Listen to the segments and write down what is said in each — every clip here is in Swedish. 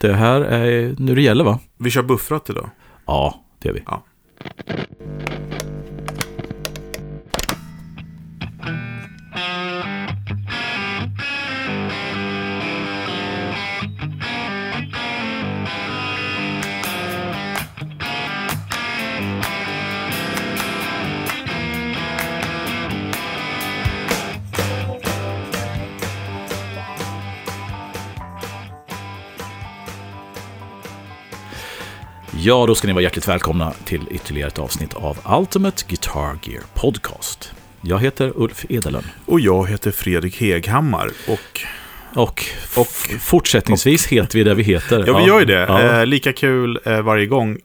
det här är nu det gäller, va? Vi kör buffrat idag. Ja, det gör vi. Ja. Ja, då ska ni vara hjärtligt välkomna till ytterligare ett avsnitt av Ultimate Guitar Gear Podcast. Jag heter Ulf Edelund. Och jag heter Fredrik Heghammar. Och fortsättningsvis heter vi där vi heter. Ja, vi gör ju det. Ja. Lika kul varje gång.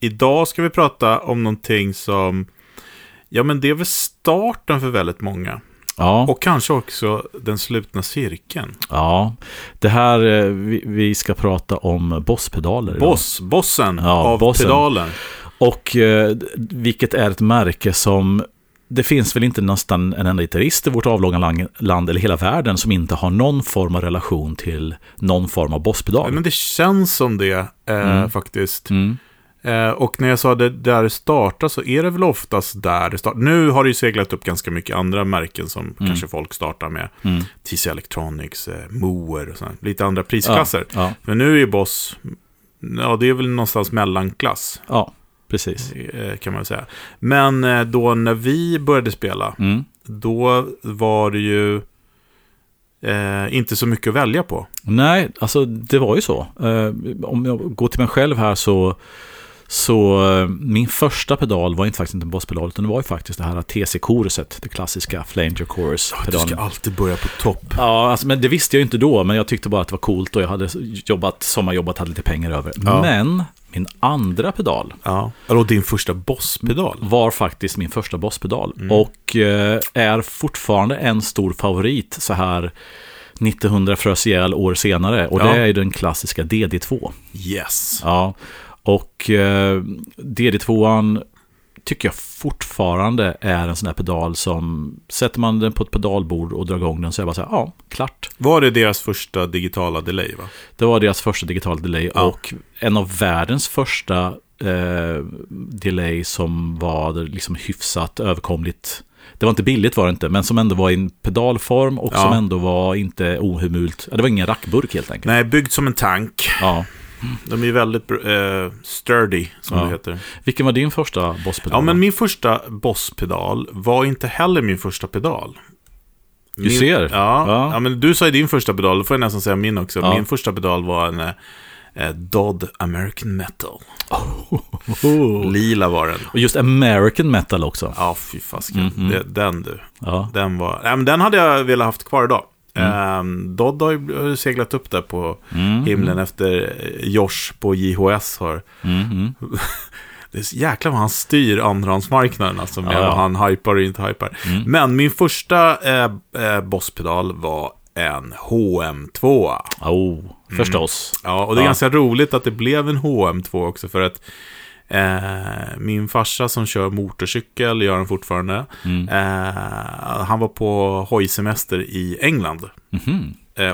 Idag ska vi prata om någonting som... Ja, men det är väl starten för väldigt många. Ja. Och kanske också den slutna cirkeln. Ja, det här vi ska prata om bosspedaler. Bossen. Pedalen. Och vilket är ett märke som det finns väl inte nästan en enda gitarrist i vårt avlånga land eller hela världen som inte har någon form av relation till någon form av bosspedal. Ja, men det känns som det faktiskt. Mm. Och när jag sa det där startar så är det väl oftast där det startar. Nu har det ju seglat upp ganska mycket andra märken som kanske folk startar med. Mm. TC Electronics, Moer och sådär. Lite andra prisklasser. Ja. Men nu är ju Boss, ja, det är väl någonstans mellanklass. Ja, precis. Kan man säga. Men då när vi började spela, då var det ju... inte så mycket att välja på. Nej, alltså det var ju så. Om jag går till mig själv här så min första pedal var faktiskt inte en bosspedal, utan det var ju faktiskt det här TC-koruset, det klassiska Flanger Chorus-pedalen. Du ska alltid börja på topp. Ja, alltså, men det visste jag ju inte då, men jag tyckte bara att det var coolt och jag hade sommarjobbat, hade lite pengar över. Ja. Men min andra pedal... Ja, eller din första bosspedal. Var faktiskt min första bosspedal och är fortfarande en stor favorit så här 1900 frös ihjäl år senare, och det är ju den klassiska DD2. Yes. Ja. Och DD2an tycker jag fortfarande är en sån här pedal som sätter man den på ett pedalbord och drar igång den så är bara så här, ja, klart. Var det deras första digitala delay, va? Det var deras första digitala delay och en av världens första delay som var liksom hyfsat överkomligt. Det var inte billigt, var det inte, men som ändå var i en pedalform och som ändå var inte ohemult. Det var ingen rackburk helt enkelt. Nej, byggd som en tank. Ja. De är väldigt sturdy som det heter. Vilken var din första bosspedal? Ja, men min första bosspedal var inte heller min första pedal. Du ser? Ja, men du sa ju din första pedal, då får jag nästan säga min också. Ja. Min första pedal var en Dodd American Metal. Lila var den. Och just American Metal också. Ja, fy fasken. Den du. Ja. Den var... Nej, men den hade jag velat haft kvar idag. Dodd har ju seglat upp där på himlen efter Josh på JHS har det är jäkla vad han styr andrahandsmarknaden, alltså med vad han hypar och inte hypar. Men min första bosspedal var en HM2. Förstås. Ja, och det är ganska roligt att det blev en HM2 också, för att min farsa som kör motorcykel, gör han fortfarande, han var på hojsemester i England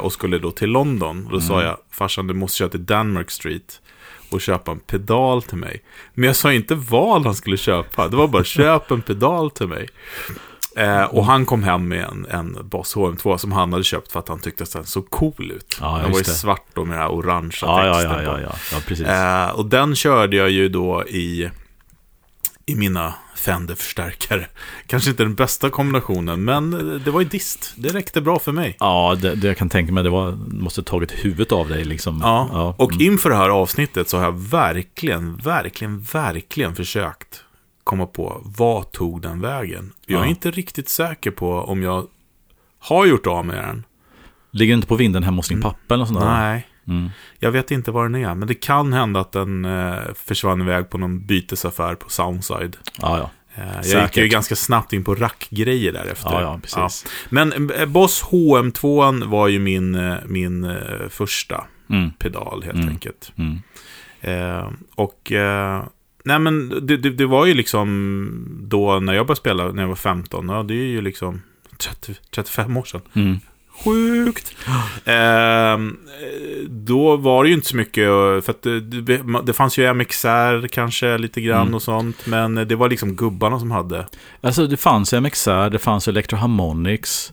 och skulle då till London, och då sa jag, farsan, du måste köra till Denmark Street och köpa en pedal till mig. Men jag sa inte vad han skulle köpa, det var bara köp en pedal till mig. Och han kom hem med en Boss HM2 som han hade köpt för att han tyckte att den såg cool ut. Ja, den var ju svart och med den här orangea texten. Ja, precis. Och den körde jag ju då i mina Fender-förstärkare. Kanske inte den bästa kombinationen, men det var ju dist. Det räckte bra för mig. Ja, det jag kan tänka mig, måste ha tagit huvudet av dig liksom. Ja. Och inför det här avsnittet så har jag verkligen försökt komma på, vad tog den vägen? Jag är inte riktigt säker på om jag har gjort av med den. Ligger inte på vinden hemma hos din pappa eller sånt där? Nej, jag vet inte var den är, men det kan hända att den försvann iväg på någon bytesaffär på Soundside. Jag gick ju ganska snabbt in på rackgrejer därefter. Ja, precis. Men Boss HM2 var ju min första pedal helt enkelt. Nej, men det var ju liksom då när jag började spela när jag var 15, det är ju liksom 35 år sedan. sjukt. Då var det ju inte så mycket, för att det fanns ju MXR kanske lite grann och sånt, men det var liksom gubbarna som hade. Alltså det fanns MXR, det fanns Electroharmonix.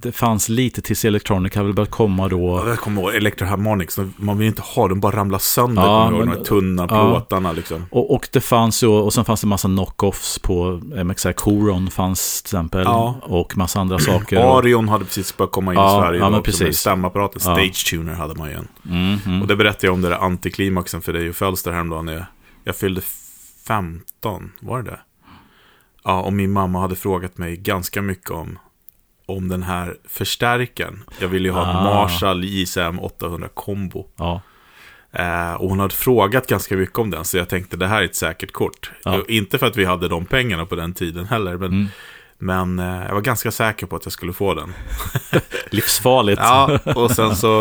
Det fanns lite tills Electronica hade börjat komma då. Ja, det kommer ihåg Electroharmonix. Man vill inte ha dem, bara ramla sönder, ja, men, de här tunna plåtarna liksom. Och det fanns ju, och sen fanns det massa knockoffs på MXR. Coron fanns till exempel, och massa andra saker. Arion hade precis börjat komma in i Sverige, men precis. Stämapparaten, Stage Tuner hade man ju en. Och det berättade jag om det där antiklimaxen för dig och Fölster häromdagen. Jag fyllde 15, var det? Ja, och min mamma hade frågat mig ganska mycket om den här förstärken. Jag ville ju ha ett Marshall JSM 800 combo. Och hon hade frågat ganska mycket om den, så jag tänkte det här är ett säkert kort. Inte för att vi hade de pengarna på den tiden heller, men jag var ganska säker på att jag skulle få den. Livsfarligt. Och sen så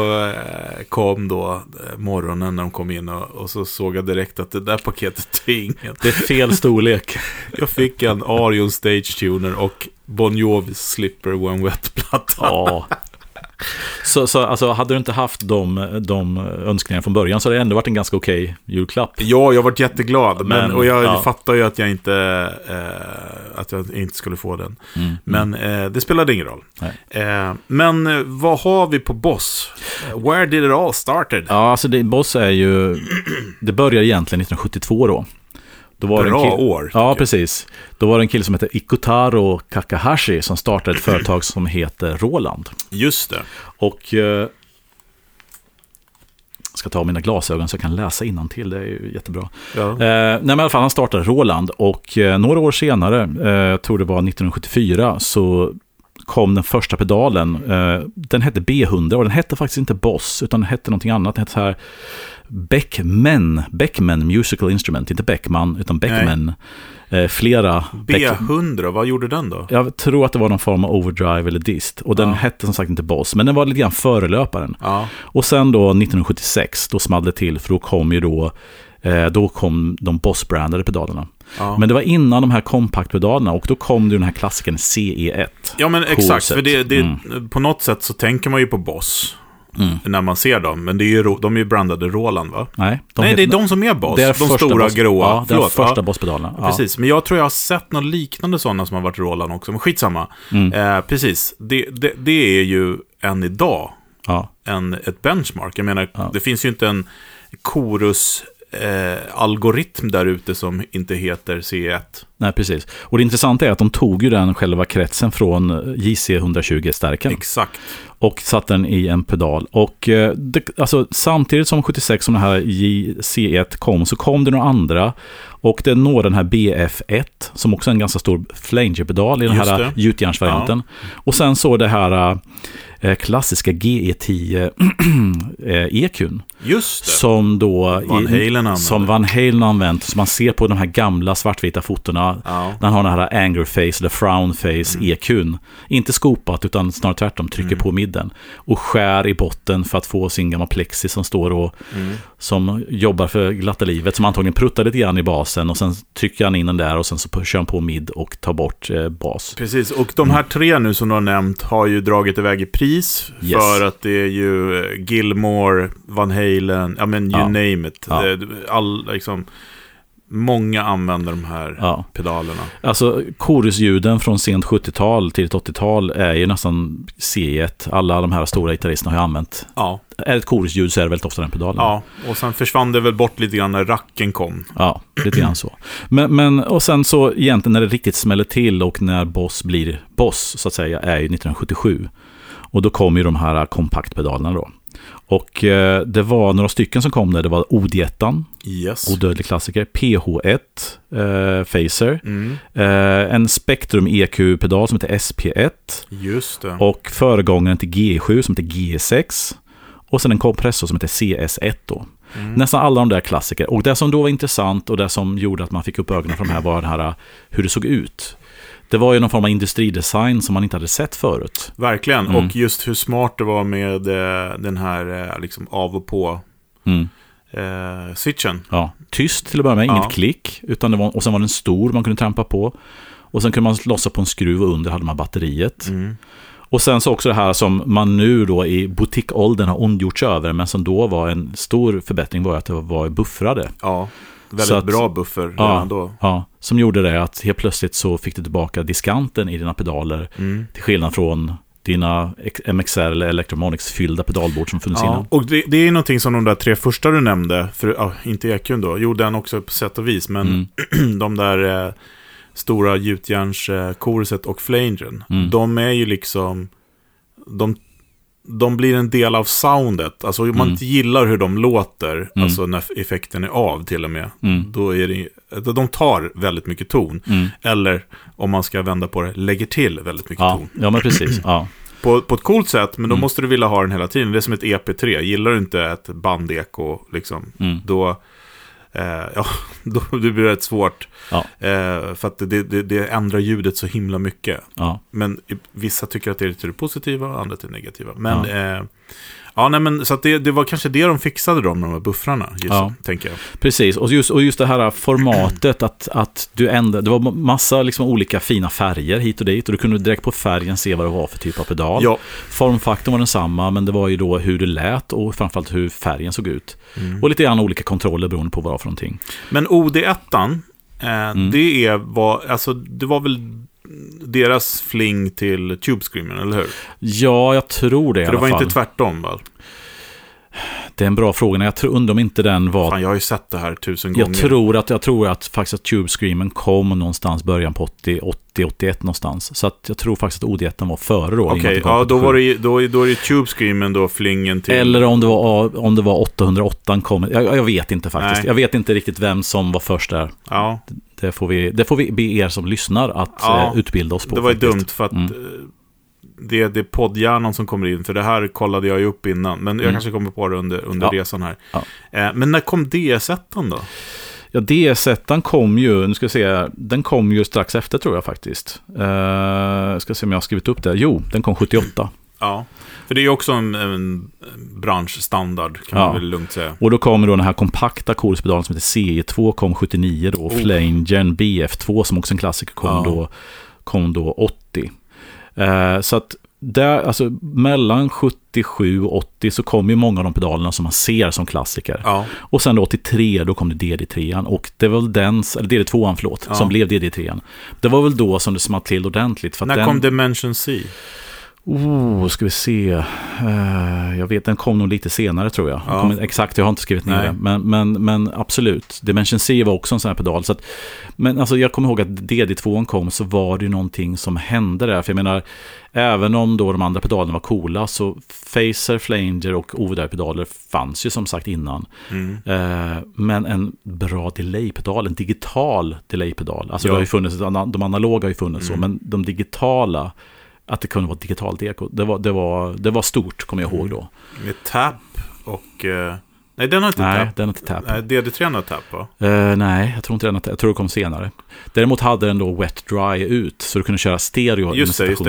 kom då morgonen när de kom in, och så såg jag direkt att det där paketet är inget. Det är fel storlek. Jag fick en Arion Stage Tuner och Bon Jovi Slipper One Wet-platta. Så alltså, hade du inte haft de önskningarna från början, så hade det ändå varit en ganska okej julklapp. Ja, jag har varit jätteglad, och jag fattar ju att jag inte skulle få den. Men det spelade ingen roll. Men vad har vi på Boss? Where did it all started? Ja, alltså Boss är ju, det började egentligen 1972 då. Bra år. Ja, precis. Då var det en kille som heter Ikutaro Kakahashi som startade ett företag som heter Roland. Just det. Och ska ta mina glasögon så jag kan läsa innantill, det är ju jättebra. Men i alla fall, han startade Roland, och några år senare, jag tror det var 1974, så kom den första pedalen. Den hette B100, och den hette faktiskt inte Boss, utan den hette någonting annat. Den hette så här Beckman Musical Instrument, inte Beckman utan Beckman. Flera B100, vad gjorde den då? Jag tror att det var någon form av overdrive eller dist, och den hette som sagt inte Boss, men den var lite grann förelöparen. Och sen då 1976, då smadde till, för då kom de Boss-brandade pedalerna. Men det var innan de här kompaktpedalerna, och då kom det den här klassiken CE1. Ja, men exakt, för det på något sätt så tänker man ju på Boss när man ser dem, men det är ju, de är ju brandade Roland, va? Nej, det är de som är Boss, de stora gråa. Första Boss-pedalerna. Precis, men jag tror jag har sett något liknande sådana som har varit Roland också, men skitsamma. Precis, det är ju än idag ett benchmark. Jag menar, det finns ju inte en chorus algoritm där ute som inte heter C1. Nej, precis. Och det intressanta är att de tog ju den själva kretsen från JC120-stärken. Exakt. Och satte den i en pedal. Och alltså, samtidigt som 76 som den här JC1 kom, så kom det några andra. Och det når den här BF1 som också är en ganska stor flanger-pedal i den här gjutjärnsvarianten. Och sen så det här klassiska GE10 EQ:n. Just det. Som då Van Halen använt, som man ser på de här gamla svartvita fotorna. Den har den här anger face eller frown face EQ:n, inte skopat utan snarare tvärtom, trycker på midden och skär i botten för att få sin gamla plexi som står och som jobbar för glatta livet, som antagligen pruttar lite grann i basen, och sen trycker han in den där, och sen så kör han på mid och tar bort bas. Precis, och de här tre nu som du har nämnt har ju dragit iväg i pris för att det är ju Gilmore, Van Halen, I mean, you name it. All liksom, många använder de här pedalerna. Alltså chorusljuden från sent 70-tal till 80-tal är ju nästan C1. Alla de här stora gitarristerna har ju använt. Är ett chorusljud så är det väldigt ofta den pedalen. Och sen försvann det väl bort lite grann när racken kom. Lite grann så. Men och sen så egentligen när det riktigt smäller till och när Boss blir Boss så att säga är ju 1977. Och då kom ju de här kompaktpedalerna då. Och det var några stycken som kom där. Det var Odietan, odödlig klassiker, PH1 Facer, en Spectrum EQ-pedal som heter SP1. Just det. Och föregångaren till G7 som heter G6. Och sen en kompressor som heter CS1 då. Nästan alla de där klassiker. Och det som då var intressant och det som gjorde att man fick upp ögonen för de här var den här, hur det såg ut. Det var ju någon form av industridesign som man inte hade sett förut. Verkligen, och just hur smart det var med den här liksom av och på switchen. Tyst till att börja med, inget klick, utan det var, och sen var den stor, man kunde trampa på. Och sen kunde man lossa på en skruv, och under hade man batteriet. Och sen så också det här som man nu då i butikåldern har ondgjorts över, men som då var en stor förbättring, var att det var buffrade. Ja, väldigt att, bra buffer redan då. Ja, som gjorde det att helt plötsligt så fick du tillbaka diskanten i dina pedaler, till skillnad från dina MXR eller Electromonics fyllda pedalbord som funnits innan. Och det är någonting som de där tre första du nämnde, för inte Ekun då, gjorde den också på sätt och vis, men de där stora gjutjärnskorset och flangern, de är ju liksom de blir en del av soundet, alltså man inte gillar hur de låter, alltså när effekten är av till och med, då är det, de tar väldigt mycket ton, eller om man ska vända på det, lägger till väldigt mycket ton. Ja, men precis. På ett coolt sätt, men då måste du vilja ha den hela tiden. Det är som ett EP3, gillar du inte ett bandeko liksom, då det blir rätt svårt, för att det ändrar ljudet så himla mycket. Men vissa tycker att det är lite positiva och andra till negativa. Men nej, men så att det var kanske det de fixade då med de här buffrarna, tänker jag. Precis, och just det här formatet att du ändrar, det var massa liksom olika fina färger hit och dit, och du kunde direkt på färgen se vad det var för typ av pedal. Formfaktorn var densamma, men det var ju då hur det lät och framförallt hur färgen såg ut. Och lite grann olika kontroller beroende på vad det var för någonting. Men OD1, det var väl deras fling till Tube Screamer, eller hur? Ja, jag tror det i alla fall. För det var inte tvärtom, va? Det är en bra fråga. Jag undrar om inte den var... Fan, jag har ju sett det här 1000 gånger. Jag tror att faktiskt Tube Screamer kom någonstans början på 80-81 någonstans. Så att jag tror faktiskt att OD1 var före då. Okej, då var det då är det Tube Screamer då, flingen till... Eller om det var 808 kom. Jag vet inte faktiskt. Nej. Jag vet inte riktigt vem som var först där. Ja. Det får vi be er som lyssnar att utbilda oss på. Det var dumt för att... Det är poddhjärnan som kommer in, för det här kollade jag ju upp innan, men jag kanske kommer på det under resan här. Men när kom DS1 då? Ja, DS1 kom ju, nu ska jag se, den kom ju strax efter tror jag faktiskt. Ska se om jag har skrivit upp det. Jo, den kom 78. Ja, för det är ju också en branschstandard kan man väl lugnt säga. Och då kommer då den här kompakta korspedalen som heter CE2 kom 79 då, Flangern BF2 som också en klassiker kom då 80. Så att där, alltså, mellan 77 och 80 så kom ju många av de pedalerna som man ser som klassiker. Och sen då 83 då kom det DD3 och det var väl DD2 som blev DD3. Det var väl då som det smalt till ordentligt för att... När kom Dimension C? Ska vi se. Jag vet, den kom nog lite senare tror jag. Exakt, jag har inte skrivit ner det. Men absolut. Dimension C var också en sån här pedal. Så att, men alltså, jag kommer ihåg att DD2 kom, så var det ju någonting som hände där. För jag menar, även om då de andra pedalerna var coola, så Facer, Flanger och OD-pedaler fanns ju som sagt innan. Men en bra delay-pedal, en digital delay-pedal. Alltså det har ju funnits, de analoga har ju funnits så, men de digitala... Att det kunde vara digitalt eko. Det var stort, kommer jag ihåg då. Med tap och... Nej, den har inte tap. Nej, den har inte tap. DD3 har tap, va? Nej, jag tror inte den har tap. Jag tror det kom senare. Däremot hade den då wet dry ut, så du kunde köra stereo. Just det.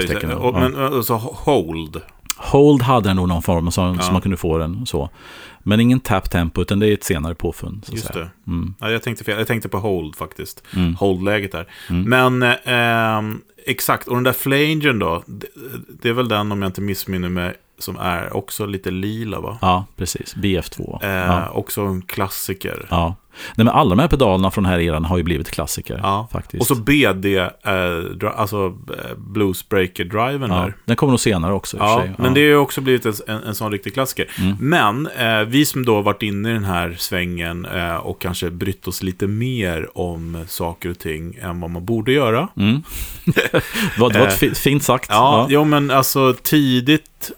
Men så hold. Hold hade den nog någon form som man kunde få den så. Men ingen tap-tempo, utan det är ett senare påfund. Så just det. Ja, jag tänkte på hold faktiskt. Hold-läget där. Men... Exakt, och den där flangern då, det är väl den, om jag inte missminner mig, som är också lite lila, va? Ja, precis, BF2. Också en klassiker. Nej, men alla de här pedalerna från den här eran har ju blivit klassiker faktiskt. Och så BD, alltså Bluesbreaker-driven där. Den kommer nog senare också i och för sig. Men det har ju också blivit en sån riktig klassiker. Men vi som då varit inne i den här svängen och kanske brytt oss lite mer om saker och ting än vad man borde göra. Det var fint sagt. Ja, men alltså tidigt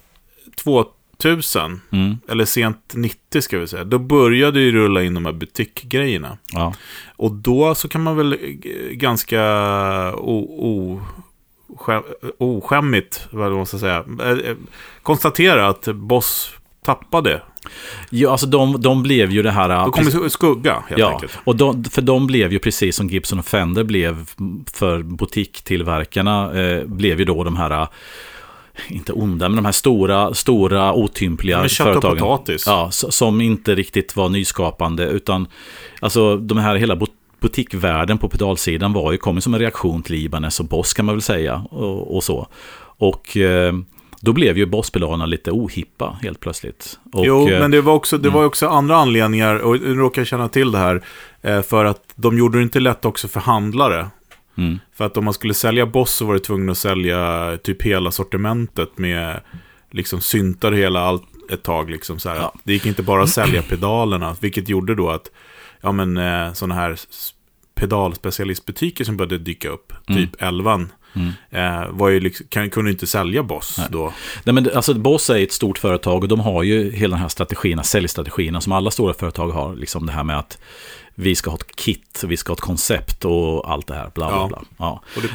2000 eller sent 90 ska vi säga, då började ju rulla in de här butikgrejerna. Och då så kan man väl ganska oskämmigt, vad man ska säga, konstatera att Boss tappade. Ja, alltså de blev ju det här... De kom i skugga, helt enkelt. Och för de blev ju precis som Gibson och Fender blev för butiktillverkarna, blev ju då de här... inte onda, men de här stora otympliga företagen. Potatis. Ja, som inte riktigt var nyskapande, utan alltså de här hela butikvärlden på pedalsidan var ju kommit som en reaktion till Ibanez och Boss, kan man väl säga, och så. Och Då blev ju bosspelarna lite ohippa helt plötsligt. Och, jo, men det var också andra anledningar, och nu råkar jag känna till det här, för att de gjorde det inte lätt också för handlare. Mm. För att om man skulle sälja boss så var det tvungen att sälja typ hela sortimentet med liksom syntar hela allt ett tag liksom så här. Ja. Det gick inte bara att sälja pedalerna, vilket gjorde då att ja men såna här pedalspecialistbutiker som började dyka upp, typ 11:an. Var ju liksom, kunde inte sälja Boss. Nej. Då. Nej, men alltså Boss är ett stort företag och de har ju hela den här strategin, säljstrategin som alla stora företag har, liksom det här med att vi ska ha ett kit, vi ska ha ett koncept och allt det här, bla bla bla. Ja. Och det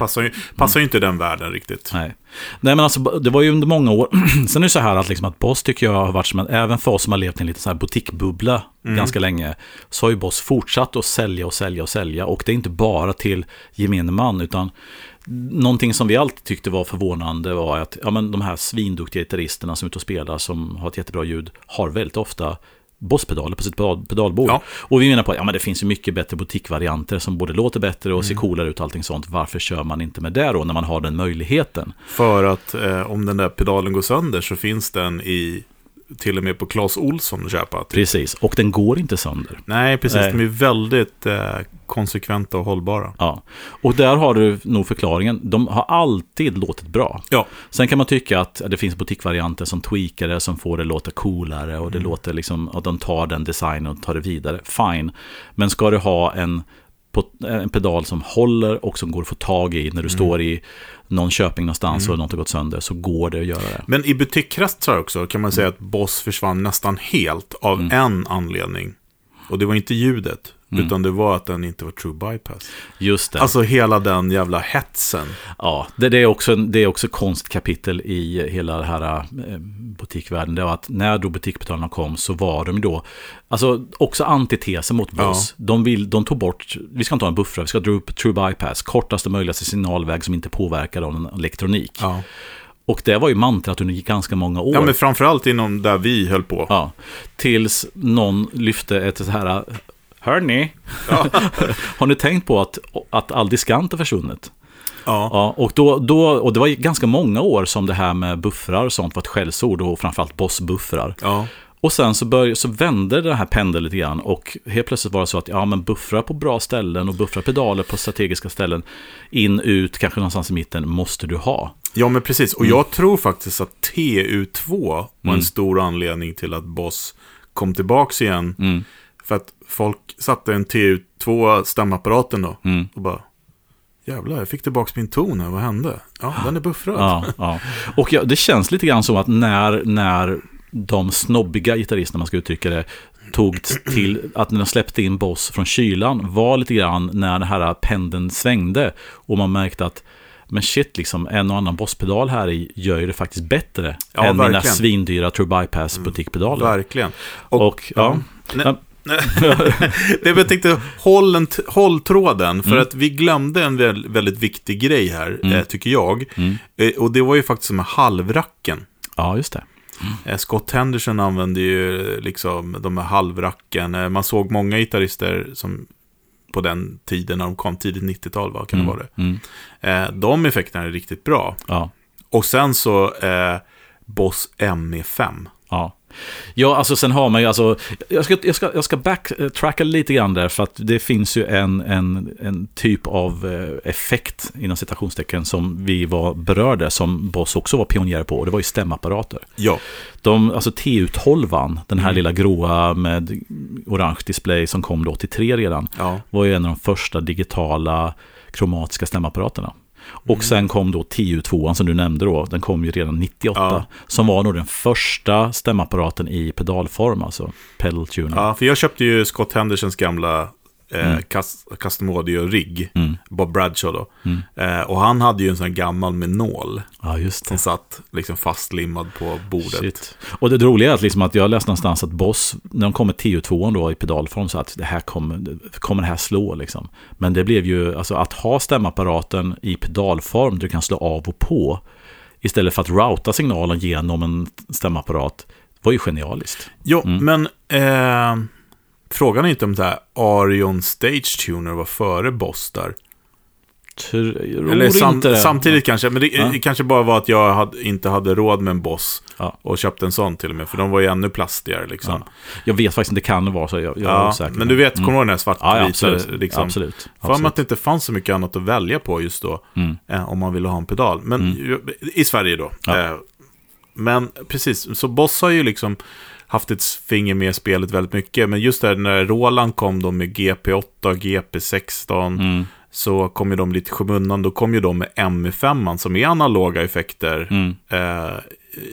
passar ju inte den världen riktigt. Nej. Nej, men alltså det var ju under många år. Sen är det så här att, liksom, att Boss tycker jag har varit som en, även för oss som har levt i en liten så här butikbubbla ganska länge, så har ju Boss fortsatt att sälja. Och det är inte bara till gemene man, utan någonting som vi alltid tyckte var förvånande var att ja, men de här svinduktiga gitarristerna som är ute och spelar, som har ett jättebra ljud, har väldigt ofta bosspedaler på sitt pedalbord. Ja. Och vi menar på att ja, men det finns ju mycket bättre butikvarianter som både låter bättre och ser coolare ut och allting sånt. Varför kör man inte med det då när man har den möjligheten? För att om den där pedalen går sönder så finns den i... till och med på Claes Olsson att köpa. Precis, och den går inte sönder. Nej, precis. Nej. De är väldigt konsekventa och hållbara. Ja. Och där har du nog förklaringen. De har alltid låtit bra. Ja. Sen kan man tycka att det finns butikvarianter som tweakar det, som får det låta coolare och det låter liksom att de tar den designen och tar det vidare. Fine. Men ska du ha en pedal som håller och som går att få tag i när du står i någon köping någonstans och något har gått sönder, så går det att göra det. Men i butikkretsar också kan man säga att Boss försvann nästan helt av en anledning. Och det var inte ljudet, utan det var att den inte var true bypass. Just det. Alltså hela den jävla hetsen. Ja, det är också konstkapitel i hela det här butikvärlden. Det var att när då butikbetalarna kom så var de då alltså också antitesen mot Boss. Ja. De tog bort, vi ska inte ha en buffra, vi ska dra upp true bypass, kortaste möjliga signalväg som inte påverkar av någon elektronik. Ja. Och det var ju mantrat under ganska många år. Ja, men framförallt inom där vi höll på. Ja, tills någon lyfte ett så här... Hörni, har ni tänkt på att all diskant är försvunnit? Ja. Ja, och, och det var ganska många år som det här med buffrar och sånt var ett skällsord, och framförallt bossbuffrar. Ja. Och sen så vände den här pendeln lite grann, och helt plötsligt var det så att ja, men buffra på bra ställen och buffra pedaler på strategiska ställen, in, ut, kanske någonstans i mitten, måste du ha. Ja, men precis. Och jag tror faktiskt att TU2 var en stor anledning till att Boss kom tillbaks igen. För att folk satte en TU2 stämapparaten då och bara jävlar, jag fick tillbaka min ton här, vad hände? Ja, den är buffrad. Ja, ja. Och det känns lite grann som att när de snobbiga gitarristerna, man ska uttrycka det, tog till att när de släppte in Boss från kylan, var lite grann när den här pendeln svängde och man märkte att men shit, liksom, en och annan bosspedal här i gör ju det faktiskt bättre än mina svindyra true bypass butikpedaler. Verkligen. Och ja. Jag tänkte håll tråden, för att vi glömde en väldigt viktig grej här, tycker jag. Och det var ju faktiskt med halvracken. Ja, just det. Scott Henderson använde ju liksom de här halvracken. Man såg många gitarrister som på den tiden när de kom, tidigt 90-tal, vad kan det vara det? De effekterna är riktigt bra. Ja. Och sen så Boss ME5. Ja. Ja, alltså sen har man ju alltså, jag ska backtracka lite grann där, för att det finns ju en typ av effekt inom citationstecken som vi var berörda, som Boss också var pionjär på, och det var ju stämapparater. Ja. De, alltså TU12, den här lilla gråa med orange display som kom då till 83 redan, var ju en av de första digitala kromatiska stämapparaterna. Och sen kom då TU2 som du nämnde då, den kom ju redan 98, som var nog den första stämapparaten i pedalform, alltså pedal tuner. Ja, för jag köpte ju Scott Hendersons gamla Custom Audio-rigg, Bob Bradshaw då, och han hade ju en sån här gammal med nål, just det, som satt liksom fastlimmad på bordet. Shit. Och det roliga är att, liksom, att jag läste någonstans att Boss, när de kom med TU2 då i pedalform, så att det här kommer det här slå liksom. Men det blev ju, alltså att ha stämapparaten i pedalform där du kan slå av och på istället för att routa signalen genom en stämapparat var ju genialiskt. Jo, men frågan är inte om så här Arion Stage Tuner var före Boss där. Eller samtidigt kanske. Men det kanske bara var att jag inte hade råd med en boss och köpte en sån till och med. För de var ju ännu plastigare liksom. Jag vet faktiskt inte, det kan vara så jag är osäker. Men du vet, kommer du den här svartvita? Ja, absolut, liksom. Absolut. För att det inte fanns så mycket annat att välja på just då. Om man ville ha en pedal. Men i Sverige då. Men precis, så Boss har ju liksom haft ett finger med spelet väldigt mycket. Men just där när Roland kom då med GP8 och GP16 så kom ju de lite skymundan. Då kom ju de med ME5 som är analoga effekter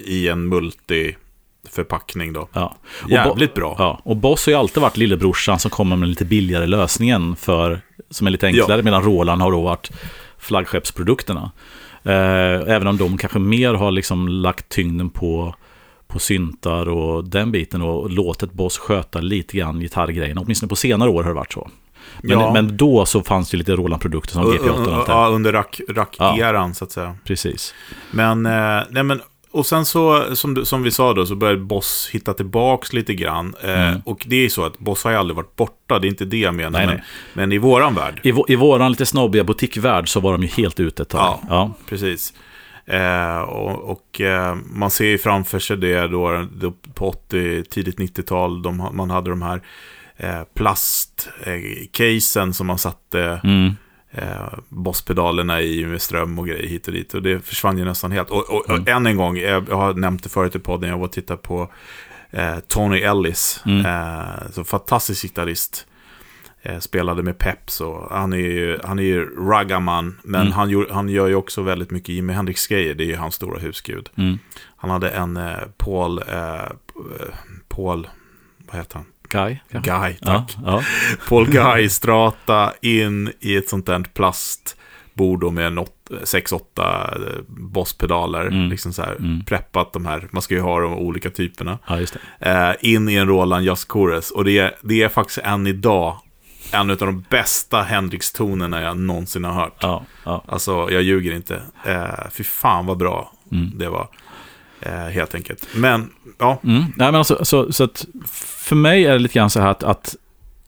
i en multiförpackning då. Ja. Jävligt bra. Ja. Och Boss har ju alltid varit lillebrorsan som kommer med lite billigare lösningen för, som är lite enklare, medan Roland har då varit flaggskeppsprodukterna. Även om de kanske mer har liksom lagt tyngden på syntar och den biten och låtit Boss sköta lite grann gitarrgrejerna. Åtminstone på senare år har det varit så. Men då så fanns det lite Roland-produkter som GP8 och allt det. Ja, under rack-eran så att säga. Precis. Men, och sen så, som vi sa då, så började Boss hitta tillbaks lite grann. Och det är ju så att Boss har ju aldrig varit borta, det är inte det jag menar. Men i våran värld. I våran lite snobbiga butikvärld så var de ju helt ute ett tag. Ja, precis. Och man ser ju framför sig det då på 80, tidigt 90-tal, man hade de här plastcasen som man satte Boss-pedalerna i med ström och grejer hit och dit, och det försvann ju nästan helt. Och än en gång, jag har nämnt det förut i podden, jag var och tittade på Tony Ellis, så fantastisk gitarrist, spelade med Peps, och han är ju ruggaman, men han gör ju också väldigt mycket Jimi Hendrix grejer, det är ju hans stora husgud. Han hade en Paul vad heter han? Guy, tack. Paul Guy Strata in i ett sånt där plastbord med 6-8 bosspedaler, liksom så här preppat de här, man ska ju ha de olika typerna. Ja, just det. In i en Roland Jazz Chorus, och det är faktiskt än idag en av de bästa Hendrix-tonerna jag någonsin har hört. Alltså, jag ljuger inte. Fy fan vad bra det var. Helt enkelt. Men ja. Nej, men alltså, så att för mig är det lite grann så här att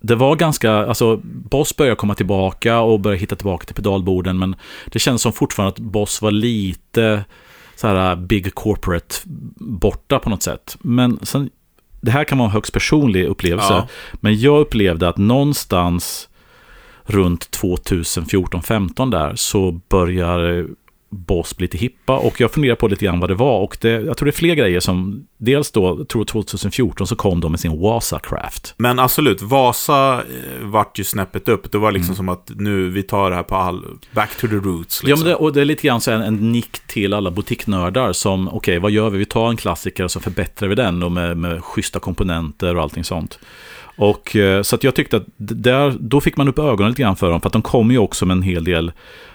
det var ganska, alltså Boss började komma tillbaka och började hitta tillbaka till pedalborden, men det känns som fortfarande att Boss var lite så här big corporate borta på något sätt. Men sen, det här kan vara en högst personlig upplevelse, men jag upplevde att någonstans runt 2014-15 där så börjar Boss blir lite hippa, och jag funderar på lite grann vad det var, och jag tror det är fler grejer som dels då, tror 2014 så kom de med sin Wasa-craft. Men absolut, Wasa vart ju snäppet upp, det var liksom som att nu vi tar det här på back to the roots liksom. Ja, men det är lite grann så en nick till alla butiknördar som, okej, vad gör vi? Vi tar en klassiker och så förbättrar vi den och med schyssta komponenter och allting sånt. Och så att jag tyckte att då fick man upp ögonen lite grann för dem, för att de kom ju också med en hel del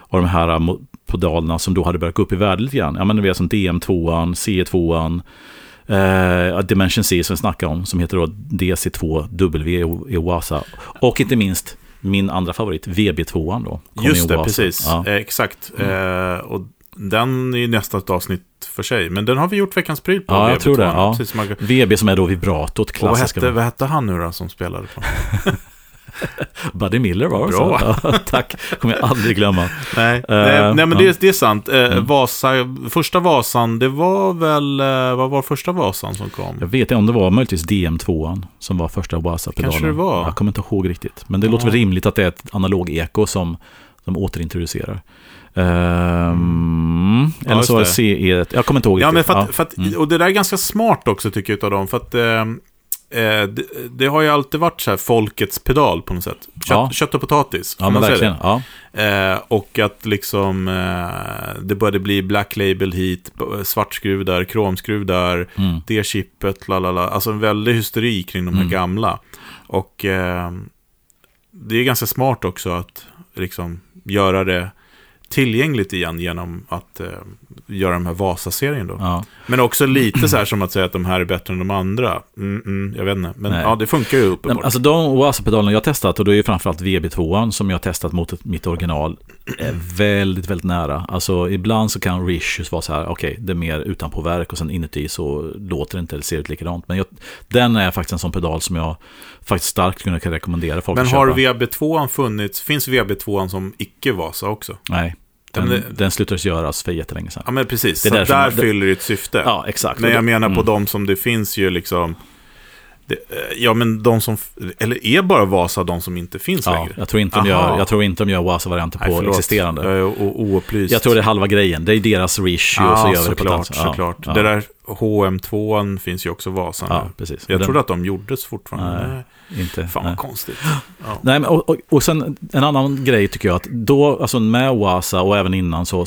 av de här pedalerna som då hade börjat gå upp i värde lite grann. Ja, men det är som DM2an, CE2an, Dimension C som vi snackar om, som heter då DC2W i Wasa. Och inte minst min andra favorit, VB2an då. Just det, precis. Ja. Exakt. Och den är ju nästa avsnitt för sig, men den har vi gjort veckans pryl på. Ja, jag tror det. Ja. VB som är då vibratot, klassiska. Vad hette han nu då som spelade på? Buddy Miller var bra. Tack, kommer jag aldrig glömma. Nej, men det är sant. Vasa, första Vasan, det var väl, vad var första Vasan som kom? Jag vet inte om det var möjligtvis DM2an som var första Wasa-pedalen. Kanske det var. Jag kommer inte ihåg riktigt, men det låter väl rimligt att det är ett analog eko som återintroducerar. Eller så är CE1. Jag kommer inte ihåg riktigt. Men och det där är ganska smart också tycker jag utav dem, för att det har ju alltid varit så här folkets pedal på något sätt. Kött och potatis. Ja, men verkligen. Och att liksom det började bli black label hit, svartskruv där, kromskruv där, det chippet, lalala. Alltså en väldig hysteri kring de här gamla. Och det är ganska smart också att liksom göra det tillgängligt igen genom att göra de här Vasa-serien då. Ja. Men också lite så här som att säga att de här är bättre än de andra. Jag vet inte. Men nej. Ja, det funkar ju uppe bort. Alltså de Vasa-pedalerna jag testat, och det är ju framförallt VB2an som jag testat mot mitt original, är väldigt, väldigt nära. Alltså ibland så kan Rishus vara så här, okej, det är mer utanpåverk och sen inuti så låter det inte eller ser ut likadant. Men den är faktiskt en sån pedal som jag faktiskt starkt kunde rekommendera folk att köpa. Men har VB2an funnits? Finns VB2an som icke-Vasa också? Nej. Den slutades göras för jättelänge sedan. Ja, men precis. Det där fyller det ett syfte. Ja, exakt. Men jag menar på de som det finns ju liksom... ja, men de som... Eller är bara Vasa de som inte finns längre? Ja, jag tror inte de gör Vasa-varianter på existerande. Jag tror det är halva grejen. Det är deras Rish och så gör vi det på klart, ett såklart. Ja. Det där HM2 finns ju också Vasa. Ja, precis. Jag trodde att de gjordes fortfarande. Nej, inte. Fan vad konstigt. Ja. Nej, men, och sen en annan grej tycker jag att då, alltså med Vasa och även innan så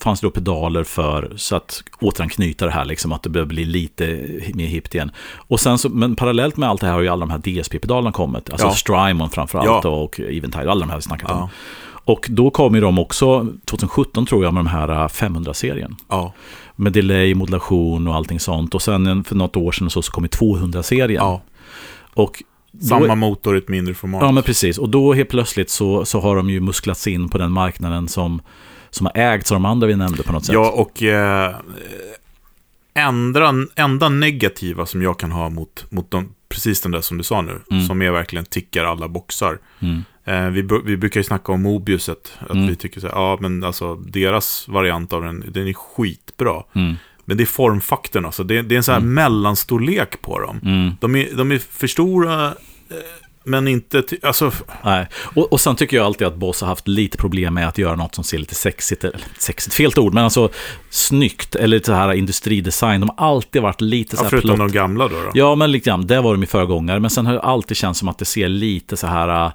fanns det då pedaler för så att återanknyta det här liksom, att det behöver bli lite mer hippt igen. Och sen så, men parallellt med allt det här har ju alla de här DSP-pedalerna kommit. Alltså Strymon framförallt och Eventide, alla de här vi snackat om. Och då kom ju de också 2017 tror jag med de här 500-serien. Ja. Med delay, modulation och allting sånt. Och sen för något år sedan så kom ju 200-serien. Ja. Och samma motor i ett mindre format. Ja, men precis. Och då helt plötsligt så har de ju musklats in på den marknaden som har ägts av de andra vi nämnde på något sätt. Ja, och enda negativa som jag kan ha mot dem, precis den där som du sa nu, som är verkligen tickar alla boxar. Mm. Vi brukar ju snacka om Mobiuset, att vi tycker så här, ja men alltså deras variant av den är skitbra. Men det är formfaktorn, alltså det är en så här mellanstorlek på dem. De är för stora men inte alltså. Nej. Och sen tycker jag alltid att Boss har haft lite problem med att göra något som ser lite sexigt, eller sexigt fel ord, men alltså snyggt eller så här industridesign. De har alltid varit lite så här förutom de gamla då. Ja, men liksom det var de i förgångare, men sen har det alltid känts som att det ser lite så här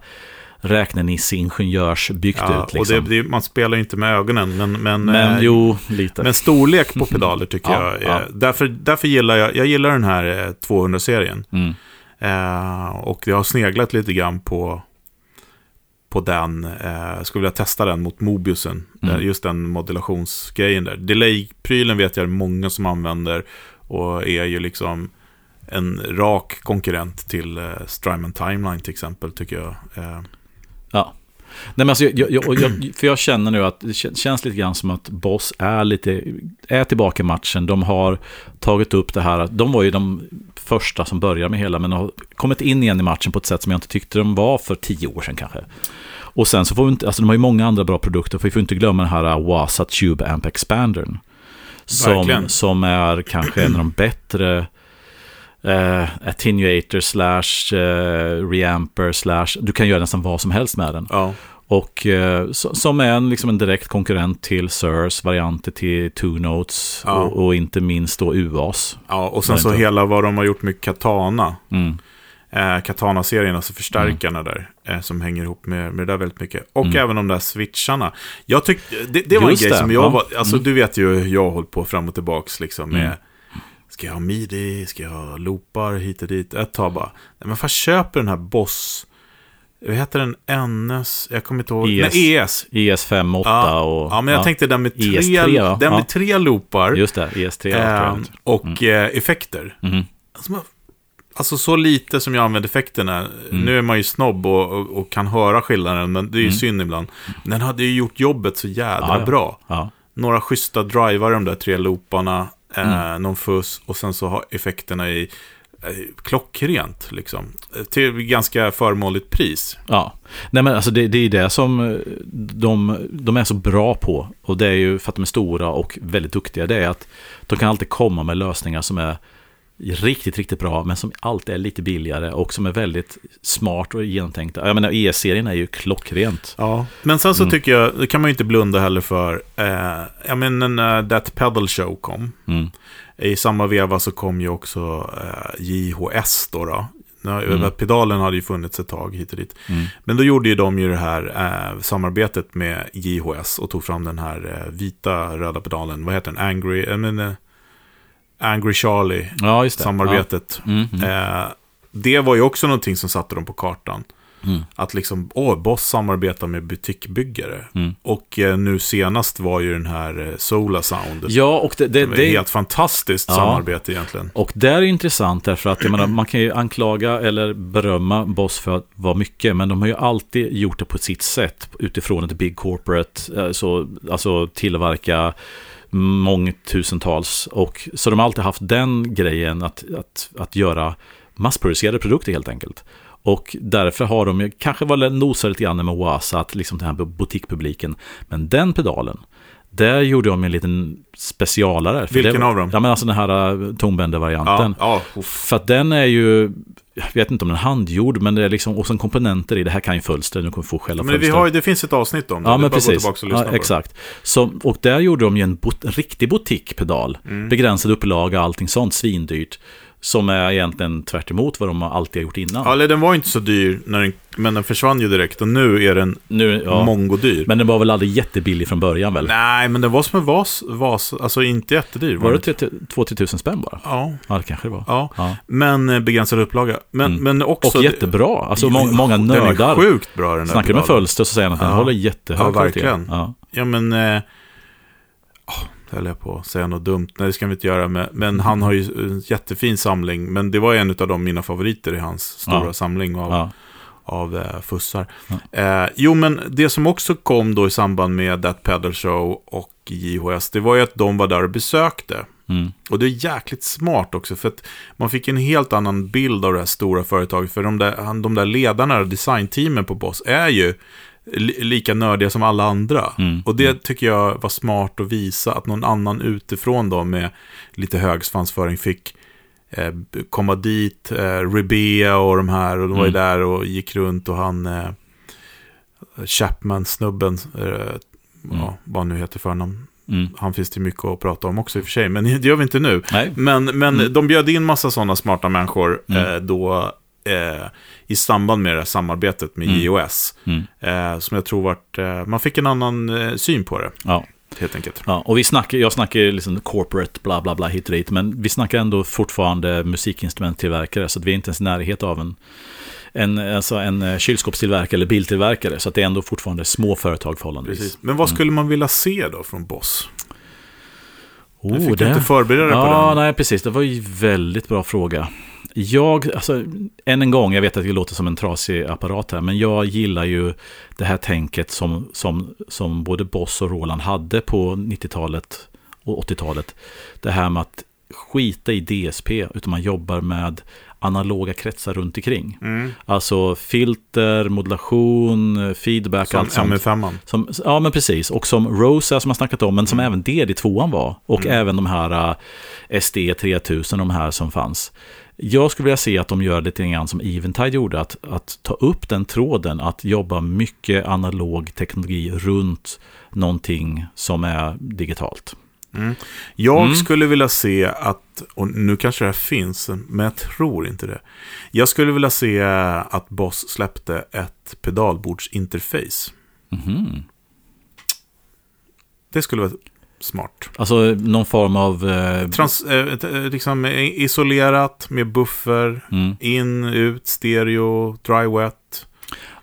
räknenisse ingenjörsbyggt ut liksom. Och man spelar ju inte med ögonen men jo lite. Men storlek på pedaler tycker jag är, därför gillar jag den här 200-serien. Och jag har sneglat lite grann på den. Skulle vilja testa den mot Mobiusen, just den modulationsgrejen där. Delay-prylen vet jag många som använder och är ju liksom en rak konkurrent till Strymon Timeline till exempel tycker jag. Ja. Nej, men alltså, jag känner nu att det känns lite grann som att Boss är tillbaka i matchen. De har tagit upp det här. De var ju de första som började med hela, men har kommit in igen i matchen på ett sätt som jag inte tyckte de var för 10 år sedan kanske. Och sen så får vi inte, alltså de har ju många andra bra produkter, för vi får inte glömma den här Wasa Tube Amp Expandern som är kanske en av de bättre attenuator /reamper / du kan göra nästan vad som helst med den. Ja. Och som är en direkt konkurrent till SIRS, varianter till Two Notes och inte minst då UAS. Ja, och sen så hela vad de har gjort med Katana. Katana-serien, alltså förstärkarna där som hänger ihop med det där väldigt mycket. Och även de där switcharna. Jag tyckte det var en grej som jag var, alltså du vet ju hur jag hållit på fram och tillbaks liksom med ska jag ha midi, ska jag ha loopar hit och dit, ett tag bara. Nej, men fan, köper den här Boss, vad heter den, NS, jag kommer inte ihåg. ES. ES5, 8 och... Ja, men jag tänkte den med tre loopar. Just det, ES3. Och effekter. Alltså så lite som jag använder effekterna. Nu är man ju snobb och kan höra skillnaden, men det är ju synd ibland. Den hade ju gjort jobbet så jävla bra. Ja. Några schyssta drivar, de där tre looparna, någon fuss, och sen så har effekterna i klockrent liksom, till ganska förmånligt pris. Ja. Nej, men alltså det är det som de är så bra på, och det är ju för att de är stora och väldigt duktiga, det är att de kan alltid komma med lösningar som är riktigt, riktigt bra, men som alltid är lite billigare och som är väldigt smart och genomtänkta. Jag menar, ES-serien är ju klockrent. Ja, men sen så tycker jag, det kan man ju inte blunda heller för, jag menar, när That Pedal Show kom, i samma veva så kom ju också JHS då. Pedalen hade ju funnits ett tag hit och dit. Men då gjorde ju de ju det här samarbetet med JHS och tog fram den här vita röda pedalen. Vad heter den? Angry Charlie-samarbetet. Det var ju också någonting som satte dem på kartan. Att liksom, Boss samarbetar med butikbyggare. Och nu senast var ju den här Sola Sound. Ja, och det är helt fantastiskt samarbete egentligen. Och det är intressant därför att jag menar, man kan ju anklaga eller berömma Boss för att vara mycket, men de har ju alltid gjort det på sitt sätt utifrån ett big corporate, så, alltså tillverka mångtusentals, och så de har alltid haft den grejen att göra massproducerade produkter helt enkelt. Och därför har de kanske varit nosade lite grann med Oasa, att liksom den här butikpubliken. Men den pedalen, där gjorde de en liten specialare. Vilken av dem? Ja, men alltså den här tonbänder-varianten. Ja. För att den är ju, jag vet inte om den är handgjord, men det är liksom, och sen komponenter i det här kan ju fölster, nu kommer få själva fölster. Men det finns ett avsnitt om det. Ja, men precis. Exakt. Så, och där gjorde de ju en riktig butikpedal. Begränsad upplaga, allting sånt, svindyrt. Som är egentligen tvärt emot vad de alltid har gjort innan. Ja, eller den var inte så dyr men den försvann ju direkt. Och nu är den mongodyr. Men den var väl aldrig jättebillig från början väl? Nej, men den var som en vas, alltså inte jättedyr. Var det 2-3 tusen spänn bara? Ja. Ja, det kanske det var. Ja. Men begränsad upplaga. Men också, och jättebra. Alltså många nördar. Den är sjukt bra den där. Snackar med fölster så säger han att den håller jättehög. Ja, verkligen. Ja, men... eller på säga något dumt. Nej, det ska vi inte göra med. Men han har ju en jättefin samling. Men det var en av de mina favoriter i hans stora samling av fussar. Jo, men det som också kom då i samband med That Pedal Show och JHS, det var ju att de var där och besökte. Och det är jäkligt smart också, för att man fick en helt annan bild av det här stora företaget. För de där ledarna och designteamen på Boss är ju lika nördiga som alla andra. Och det tycker jag var smart att visa, att någon annan utifrån då med lite hög svansföring fick komma dit. Rebea och de här, och de var ju där och gick runt, och han Chapman-snubben vad nu heter förnamn. Han finns det mycket att prata om också i och för sig, men det gör vi inte nu. Nej. Men de bjöd in massa sådana smarta människor då i samband med det här samarbetet med JOS, som jag tror vart man fick en annan syn på det, helt enkelt. Ja, och jag snackar liksom corporate bla bla bla hit och dit, men vi snackar ändå fortfarande musikinstrumenttillverkare, så att vi är inte ens i närhet av en kylskåpstillverkare eller biltillverkare, så att det är ändå fortfarande små företag förhållandevis. Precis. Men vad skulle man vilja se då från Boss? Jag fick inte förbereda dig på den. Nej, precis. Det var ju väldigt bra fråga. Alltså, än en gång, jag vet att det låter som en trasig apparat här, men jag gillar ju det här tänket som både Boss och Roland hade på 90-talet och 80-talet. Det här med att skita i DSP, utan man jobbar med analoga kretsar runt omkring. Alltså filter, modulation, feedback, som allt sånt. MF5-an. Ja, men precis. Och som Rosa som man snackat om, men som även DD2-an var. Och även de här SD3000, de här som fanns. Jag skulle vilja se att de gör lite grann som Eventide gjorde, att ta upp den tråden, att jobba mycket analog teknologi runt någonting som är digitalt. Jag skulle vilja se att, och nu kanske det här finns, men jag tror inte det. Jag skulle vilja se att Boss släppte ett pedalbordsinterface. Det skulle vara smart. Alltså någon form av liksom isolerat med buffer, in, ut, stereo, dry, wet.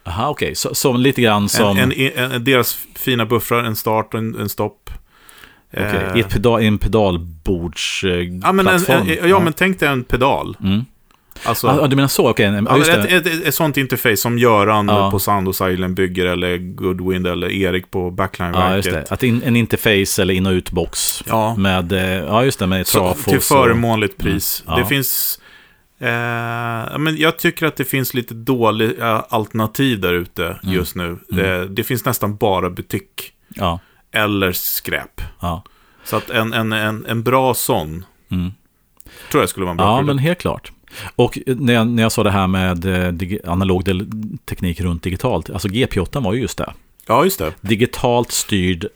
Aha, okej. Så lite grann som deras fina buffrar, en start och en stopp. Okay. En pedalbordsplattform. Men tänk dig en pedal. Alltså, du menar så? Okay. Ett sånt interface som Göran på Sound of Silent bygger, eller Goodwind eller Erik på Backline-verket. Att en interface eller in- och utbox med, med ett SAFO. Till förmånligt pris. Det finns... men jag tycker att det finns lite dåliga alternativ där ute just nu. Det finns nästan bara butik. Eller skräp. Så att en bra sån tror jag skulle vara en bra produkt. Men helt klart. Och när jag sa det här med analog teknik runt digitalt, alltså GP8 var ju just det. Ja, just det. Digitalt styrd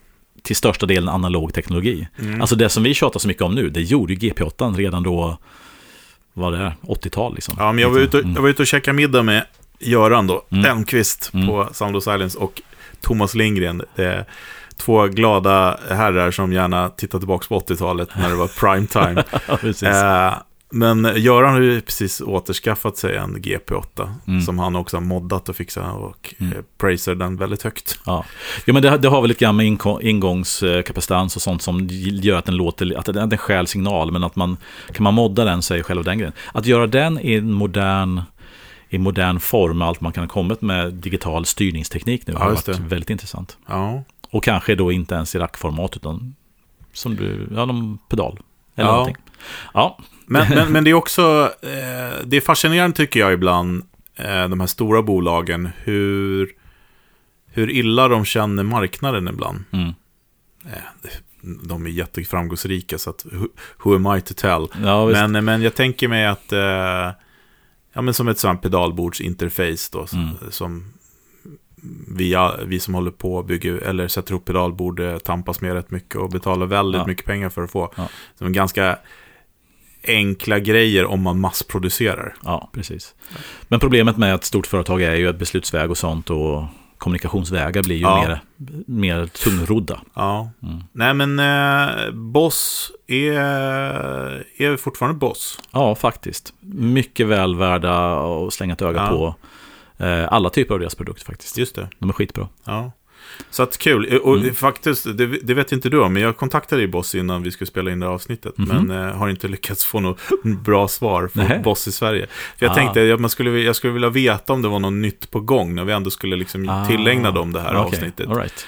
till största delen analog teknologi. Alltså det som vi tjatar så mycket om nu, det gjorde ju GP8 redan då, vad det är, 80-tal liksom. Ja, men jag var ute och käkade middag med Göran då, Elmqvist på Sound of Silence, och Thomas Lindgren, två glada herrar som gärna tittar tillbaka på 80-talet när det var prime time. Men Göran har ju precis återskaffat sig en GP8 som han också har moddat och fixat och praisar den väldigt högt. Ja men det har väl lite grann med ingångskapacitans och sånt som gör att den låter, att den skäl signal, men att man kan modda den, säger själv den grejen. Att göra den i en modern form, allt man kan ha kommit med digital styrningsteknik nu, har varit väldigt intressant. Ja. Och kanske då inte ens i rackformat utan som du, någon pedal eller någonting. Ja. Men det är också det är fascinerande, tycker jag, ibland de här stora bolagen, hur illa de känner marknaden ibland. De är jätteframgångsrika, så att who am I to tell? Ja, men jag tänker mig att men som ett sånt pedalbordsinterface då, som vi som håller på och bygger eller sätter upp pedalbord tampas med rätt mycket och betalar väldigt mycket pengar för att få. Så en ganska enkla grejer om man massproducerar. Ja, precis. Men problemet med ett stort företag är ju att beslutsväg och sånt och kommunikationsvägar blir ju mer tungrodda. Ja. Mm. Nej, men Boss är fortfarande Boss. Ja, faktiskt. Mycket väl värda och slänga ett öga på alla typer av deras produkter faktiskt. Just det. De är skitbra. Ja. Så att kul, och faktiskt det vet inte du om, men jag kontaktade ju Boss innan vi skulle spela in det här avsnittet, men har inte lyckats få något bra svar från Boss i Sverige. För jag tänkte att jag skulle vilja veta om det var något nytt på gång när vi ändå skulle liksom tillägna dem det här avsnittet. All right.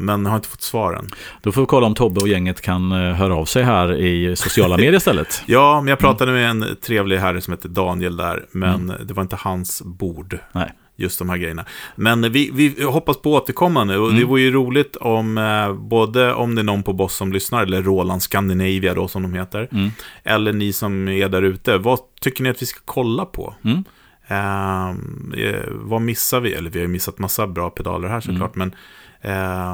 Men har inte fått svaren. Då får vi kolla om Tobbe och gänget kan höra av sig här i sociala medier istället. Ja, men jag pratade med en trevlig herre som heter Daniel där, men det var inte hans bord. Nej. Just de här grejerna. Men vi hoppas på återkommande. Och det vore ju roligt om både om det är någon på Boss som lyssnar, eller Roland Scandinavia då som de heter, eller ni som är där ute, vad tycker ni att vi ska kolla på? Vad missar vi? Eller vi har ju missat massa bra pedaler här såklart, men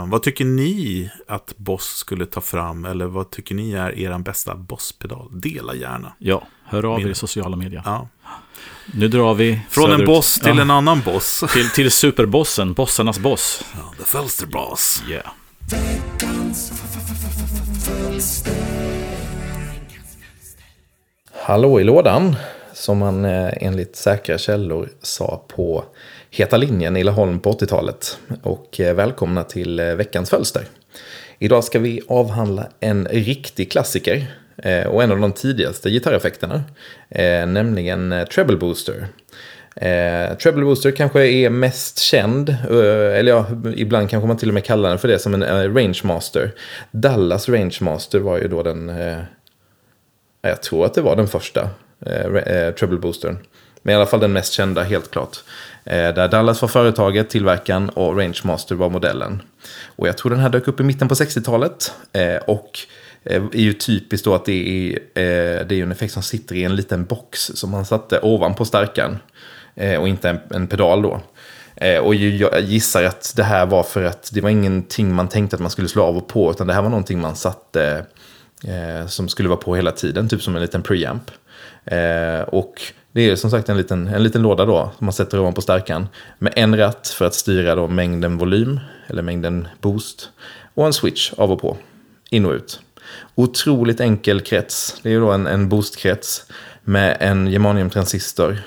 vad tycker ni att Boss skulle ta fram? Eller vad tycker ni är er bästa Boss-pedal? Dela gärna. Ja, hör av er i sociala medier. Ja. Nu drar vi från en boss till en annan boss. Till superbossen, bossarnas boss. Ja, the Felster Boss. Yeah. Hallå i lådan, som man enligt säkra källor sa på Heta linjen i Laholm på 80-talet. Och välkomna till veckans Felster. Idag ska vi avhandla en riktig klassiker. Och en av de tidigaste gitarreffekterna, nämligen Treble Booster. Treble Booster kanske är mest känd, eller ibland kanske man till och med kallar den för det, som en Rangemaster. Dallas Rangemaster var ju då den, jag tror att det var den första Treble Boostern. Men i alla fall den mest kända, helt klart. Där Dallas var företaget, tillverkaren, och Rangemaster var modellen. Och jag tror den här dök upp i mitten på 60-talet, och är ju typiskt då att det är en effekt som sitter i en liten box som man satte ovanpå starkan och inte en pedal då. Och jag gissar att det här var för att det var ingenting man tänkte att man skulle slå av och på, utan det här var någonting man satte som skulle vara på hela tiden, typ som en liten preamp. Och det är som sagt en liten låda då som man sätter ovanpå starkan med en ratt för att styra då mängden volym eller mängden boost och en switch av och på, in och ut. Otroligt enkel krets. Det är ju då en boostkrets med en germaniumtransistor.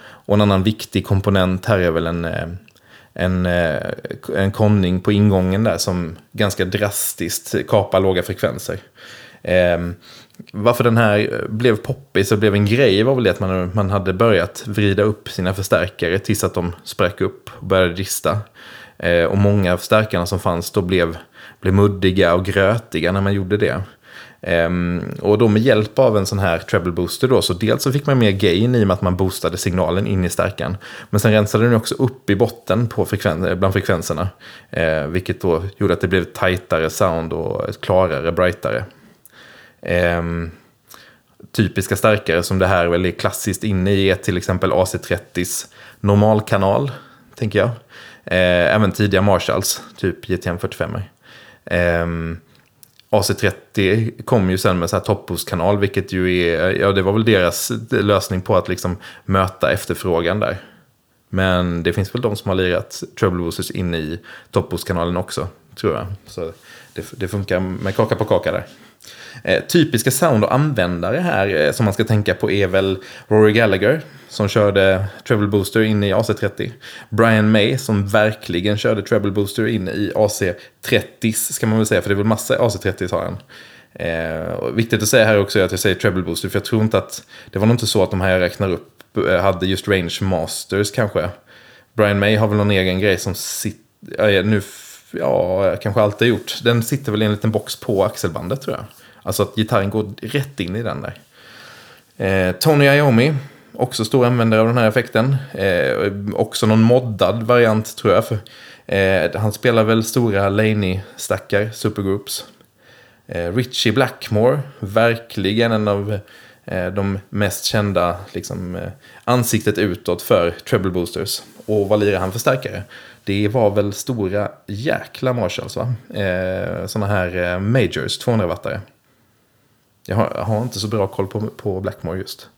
Och en annan viktig komponent här är väl en komning på ingången där som ganska drastiskt kapar låga frekvenser. Varför den här blev poppig så blev en grej var väl det att man hade börjat vrida upp sina förstärkare tills att de sprack upp och började rista. Och många av förstärkarna som fanns då blev muddiga och grötiga när man gjorde det. Och då med hjälp av en sån här treble booster då, så dels så fick man mer gain i och med att man boostade signalen in i stärkan. Men sen rensade den också upp i botten bland frekvenserna. Vilket då gjorde att det blev tajtare sound och klarare, brightare. Typiska stärkare som det här väl är klassiskt inne i är till exempel AC30s normalkanal, tänker jag. Även tidiga Marshalls, typ GTM45. AC30 kom ju sen med så här toppboostkanal, vilket ju är, det var väl deras lösning på att liksom möta efterfrågan där. Men det finns väl de som har lirat treble boosters in i toppboostkanalen också, tror jag. Så det funkar med kaka på kaka där. Typiska sound-användare här som man ska tänka på är väl Rory Gallagher som körde treble booster in i AC30. Brian May som verkligen körde treble booster in i AC30 ska man väl säga, för det är väl massa AC30 har han. Och viktigt att säga här också är att jag säger treble booster, för jag tror inte att det var nog inte så att de här jag räknar upp hade just Range Masters kanske. Brian May har väl någon egen grej som kanske alltid gjort. Den sitter väl i en liten box på axelbandet tror jag. Alltså att gitarren går rätt in i den där. Tony Iommi, också stor användare av den här effekten. Också någon moddad variant tror jag. För, han spelar väl stora Laney-stackar, supergroups. Richie Blackmore, verkligen en av de mest kända liksom, ansiktet utåt för treble boosters. Och vad lirar han för starkare? Det var väl stora jäkla Marshalls va? Såna här majors, 200-wattare. Jag har inte så bra koll på Blackmore just.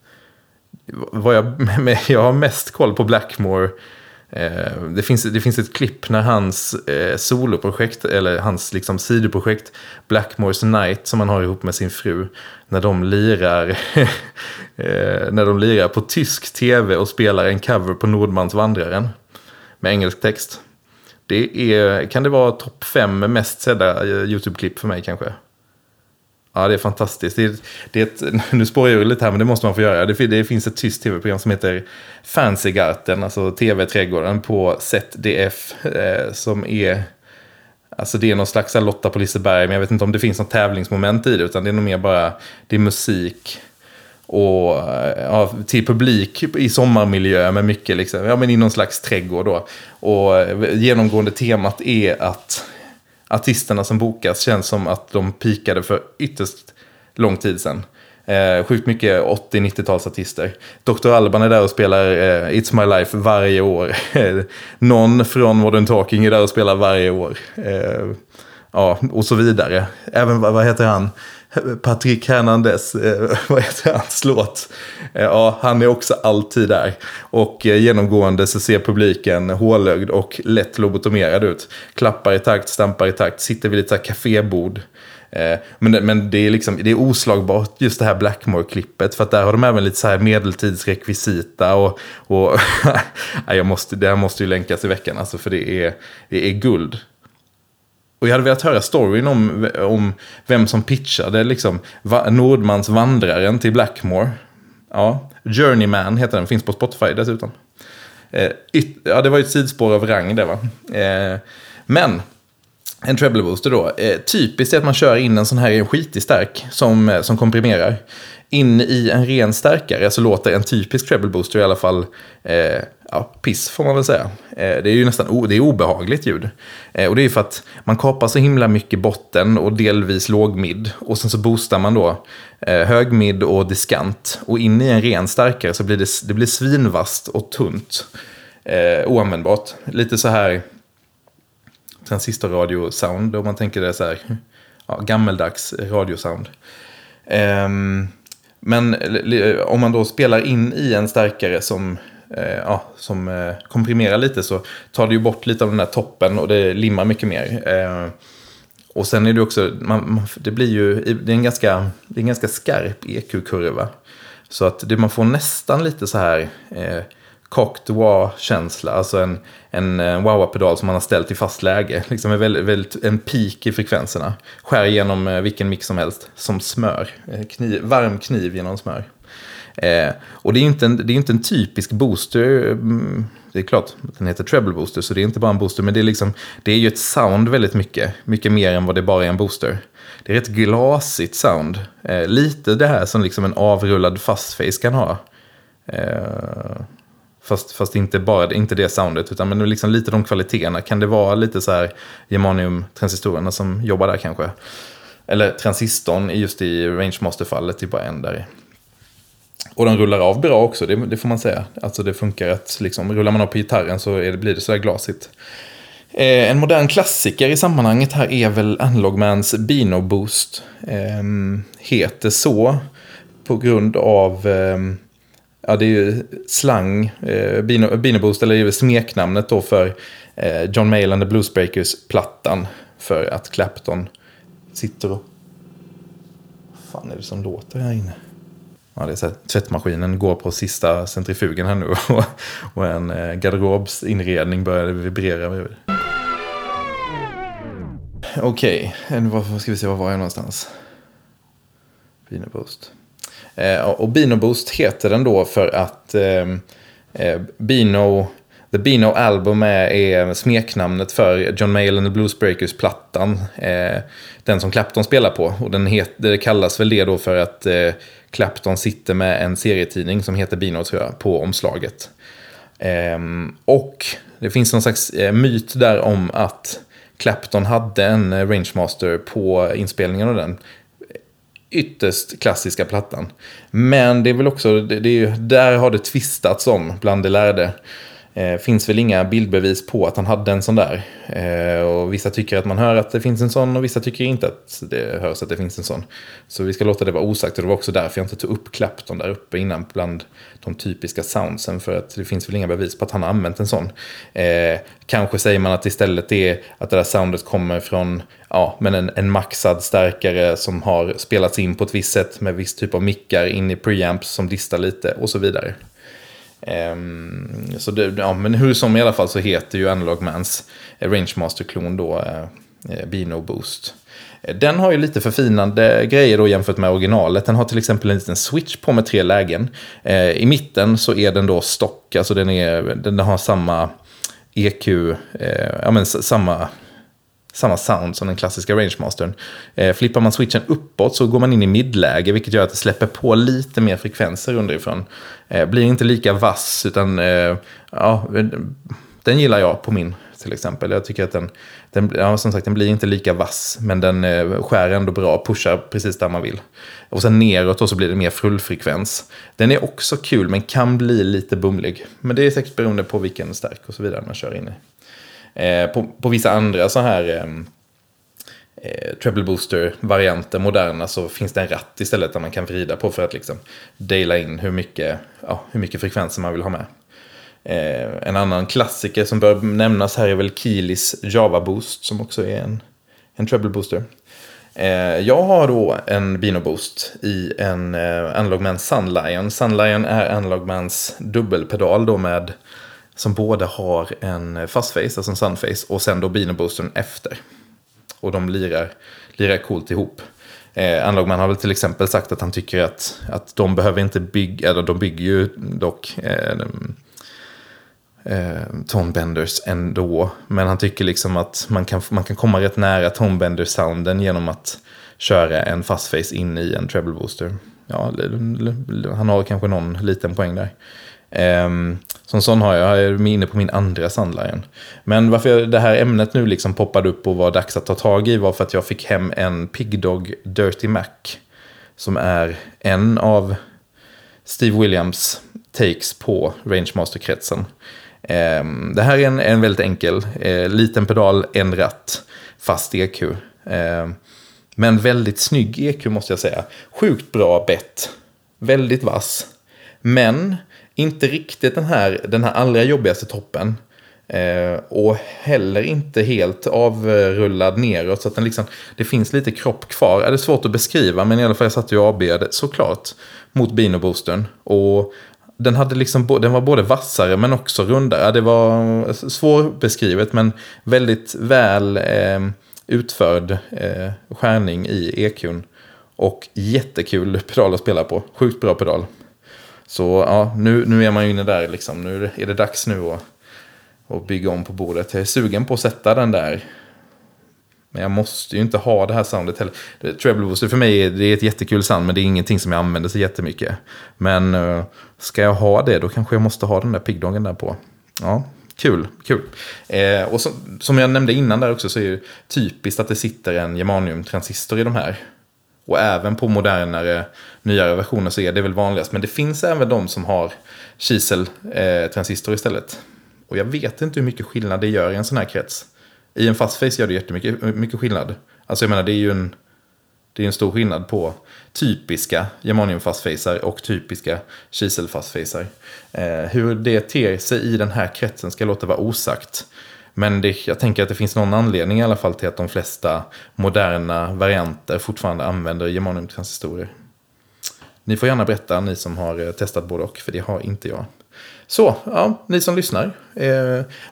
Jag har mest koll på Blackmore. Det finns ett klipp när hans soloprojekt, eller hans liksom sidoprojekt Blackmore's Night som han har ihop med sin fru, när de lirar på tysk tv och spelar en cover på Nordmans Vandraren med engelsk text. Kan det vara topp 5 mest sedda YouTube-klipp för mig kanske? Ja, det är fantastiskt. Nu spårar jag lite här, men det måste man få göra. Det finns ett tyst tv-program som heter Fancygarten, alltså tv-trädgården på ZDF, som är... Alltså det är någon slags Lotta på Liseberg, men jag vet inte om det finns något tävlingsmoment i det, utan det är nog mer bara... Det är musik och ja, till publik i sommarmiljö med mycket liksom. Ja, men i någon slags trädgård då. Och genomgående temat är att... Artisterna som bokas känns som att de pikade för ytterst lång tid sedan. Sjukt mycket 80-90-talsartister. Dr. Alban är där och spelar It's My Life varje år. Någon från Modern Talking är där och spelar varje år. Ja, och så vidare. Även, vad heter han? Patrick Hernandez, vad heter hans låt? Ja, han är också alltid där. Och genomgående så ser publiken hålögd och lätt lobotomerad ut. Klappar i takt, stampar i takt, sitter vid ett kafébord. Men det är liksom, det är oslagbart just det här Blackmore-klippet, för att där har de även lite så här medeltidsrekvisita och det här måste ju länkas i veckan alltså, för det är guld. Och jag hade velat höra storyn om vem som pitchade liksom, Nordmans Vandraren till Blackmore. Ja, Journeyman heter den, finns på Spotify dessutom. Det var ju ett sidospår av rang det va. Men en treble booster då. Typiskt är att man kör in en sån här skitig stark som komprimerar. In i en ren stärkare så låter en typisk treble booster i alla fall piss får man väl säga. Det är ju nästan det är obehagligt ljud. Och det är ju för att man kapar så himla mycket botten och delvis lågmid. Och sen så boostar man då högmid och diskant. Och in i en ren stärkare så blir det svinvast och tunt. Oanvändbart. Lite så här transistorradiosound om man tänker det så här. Ja, gammeldags radiosound. Men om man då spelar in i en stärkare som komprimerar lite, så tar det ju bort lite av den här toppen och det limmar mycket mer. Och sen är det också det är en ganska skarp EQ-kurva. Så att man får nästan lite så här kokt wah-känsla, alltså en wah-pedal som man har ställt i fast läge, liksom är väldigt en peak i frekvenserna, skär genom vilken mix som helst, som smör, varm kniv genom smör. Och det är inte en typisk booster. Det är klart att den heter treble booster, så det är inte bara en booster, men det är ju ett sound väldigt mycket mer än vad det bara är en booster. Det är ett glasigt sound, lite det här som liksom en avrullad fastface kan ha. Fast inte det soundet, utan men liksom lite de kvaliteterna. Kan det vara lite så här germanium-transistorerna som jobbar där kanske? Eller transistorn just i Rangemaster-fallet, typ bara en där. Och de rullar av bra också, det får man säga. Alltså det funkar att liksom, rullar man av på gitarren så blir det så där glasigt. En modern klassiker i sammanhanget här är väl Analogmans Beano Boost. Heter så på grund av... det är ju slang, Beano Boost, eller ju smeknamnet då för John Mayall and the Bluesbreakers-plattan, för att Clapton sitter och fan är det som låter här inne? Ja, det är så här, tvättmaskinen går på sista centrifugen här nu och en garderobsinredning börjar vibrera bredvid. Okej, vad ska vi se, vad var jag någonstans? Binoboost. Och Binoboost heter den då för att The Beano Album är smeknamnet för John Mayall and the Bluesbreakers-plattan. Den som Clapton spelar på. Och det kallas väl det då för att Clapton sitter med en serietidning som heter Beano, tror jag, på omslaget. Och det finns någon slags myt där om att Clapton hade en Rangemaster på inspelningen av den ytterst klassiska plattan. Men det är väl också, där har det tvistats om bland de lärde. Finns väl inga bildbevis på att han hade en sån där. Och vissa tycker att man hör att det finns en sån och vissa tycker inte att det hörs att det finns en sån. Så vi ska låta det vara osagt, och det var också därför jag inte tog upp Clapton där uppe innan bland de typiska soundsen, för att det finns väl inga bevis på att han har använt en sån. Kanske säger man att istället är att det där soundet kommer från en maxad stärkare som har spelats in på ett visst sätt med viss typ av mickar in i preamps som distar lite och så vidare. Så men hur som i alla fall så heter ju Analog Mans Rangemaster-klon då Binoboost. Den har ju lite förfinande grejer då jämfört med originalet. Den har till exempel en liten switch på med 3 lägen. I mitten så är den då stock, alltså den har samma EQ, samma sound som den klassiska Rangemastern. Flippar man switchen uppåt så går man in i midläge, vilket gör att det släpper på lite mer frekvenser underifrån. Blir inte lika vass, utan den gillar jag på min till exempel. Jag tycker att den blir inte lika vass, men den skär ändå bra, pushar precis där man vill. Och sen neråt och så blir det mer fullfrekvens. Den är också kul, men kan bli lite bumlig. Men det är säkert beroende på vilken stärk och så vidare man kör in i. På vissa andra så här treble booster-varianter, moderna, så finns det en ratt istället där man kan vrida på för att liksom dela in hur mycket frekvenser man vill ha med. En annan klassiker som bör nämnas här är väl Keelys Java Boost, som också är en treble booster. Jag har då en Binoboost i en Analog Man Sun Lion. Sun Lion är Analog Mans dubbelpedal då med, som både har en fast face, alltså en sunface, och sen då Binoboostern efter. Och de lirar coolt ihop. Analog Man har väl till exempel sagt att han tycker att de behöver inte bygga, eller de bygger ju dock Tone Benders ändå. Men han tycker liksom att man kan komma rätt nära Tone Bender-sounden genom att köra en fast face in i en treble booster. Ja, han har kanske någon liten poäng där. Sån har jag är inne på min andra Sandlion. Men varför det här ämnet nu liksom poppade upp och var dags att ta tag i var för att jag fick hem en Pig Dog Dirty Mac, som är en av Steve Williams takes på Rangemaster-kretsen. Det här är en väldigt enkel liten pedal, en ratt, fast EQ, men väldigt snygg EQ måste jag säga. Sjukt bra bett, väldigt vass, men inte riktigt den här allra jobbigaste toppen. Och heller inte helt avrullad neråt. Så att den liksom, det finns lite kropp kvar. Det är svårt att beskriva, men i alla fall jag satt ju AB'd såklart mot Binoboostern. Och den hade liksom, den var både vassare men också rundare. Det var svårbeskrivet, men väldigt väl utförd skärning i EQn. Och jättekul pedal att spela på. Sjukt bra pedal. Så ja, nu är man ju inne där liksom. Nu är det dags nu att bygga om på bordet. Jag är sugen på att sätta den där. Men jag måste ju inte ha det här soundet heller. Treble booster för mig är ett jättekul sound, men det är ingenting som jag använder så jättemycket. Men ska jag ha det, då kanske jag måste ha den där pigdoggen där på. Ja, kul. Och som jag nämnde innan där också, så är det typiskt att det sitter en germaniumtransistor i de här. Och även på modernare, nyare versioner så är det väl vanligast. Men det finns även de som har kiseltransistor istället. Och jag vet inte hur mycket skillnad det gör i en sån här krets. I en fast face gör det jättemycket skillnad. Alltså jag menar, det är en stor skillnad på typiska germaniumfastfacer och typiska kiselfastfacer. Hur det ter sig i den här kretsen ska låta vara osagt. Men jag tänker att det finns någon anledning i alla fall till att de flesta moderna varianter fortfarande använder germaniumtransistorier. Ni får gärna berätta, ni som har testat både och, för det har inte jag. Så, ja, ni som lyssnar.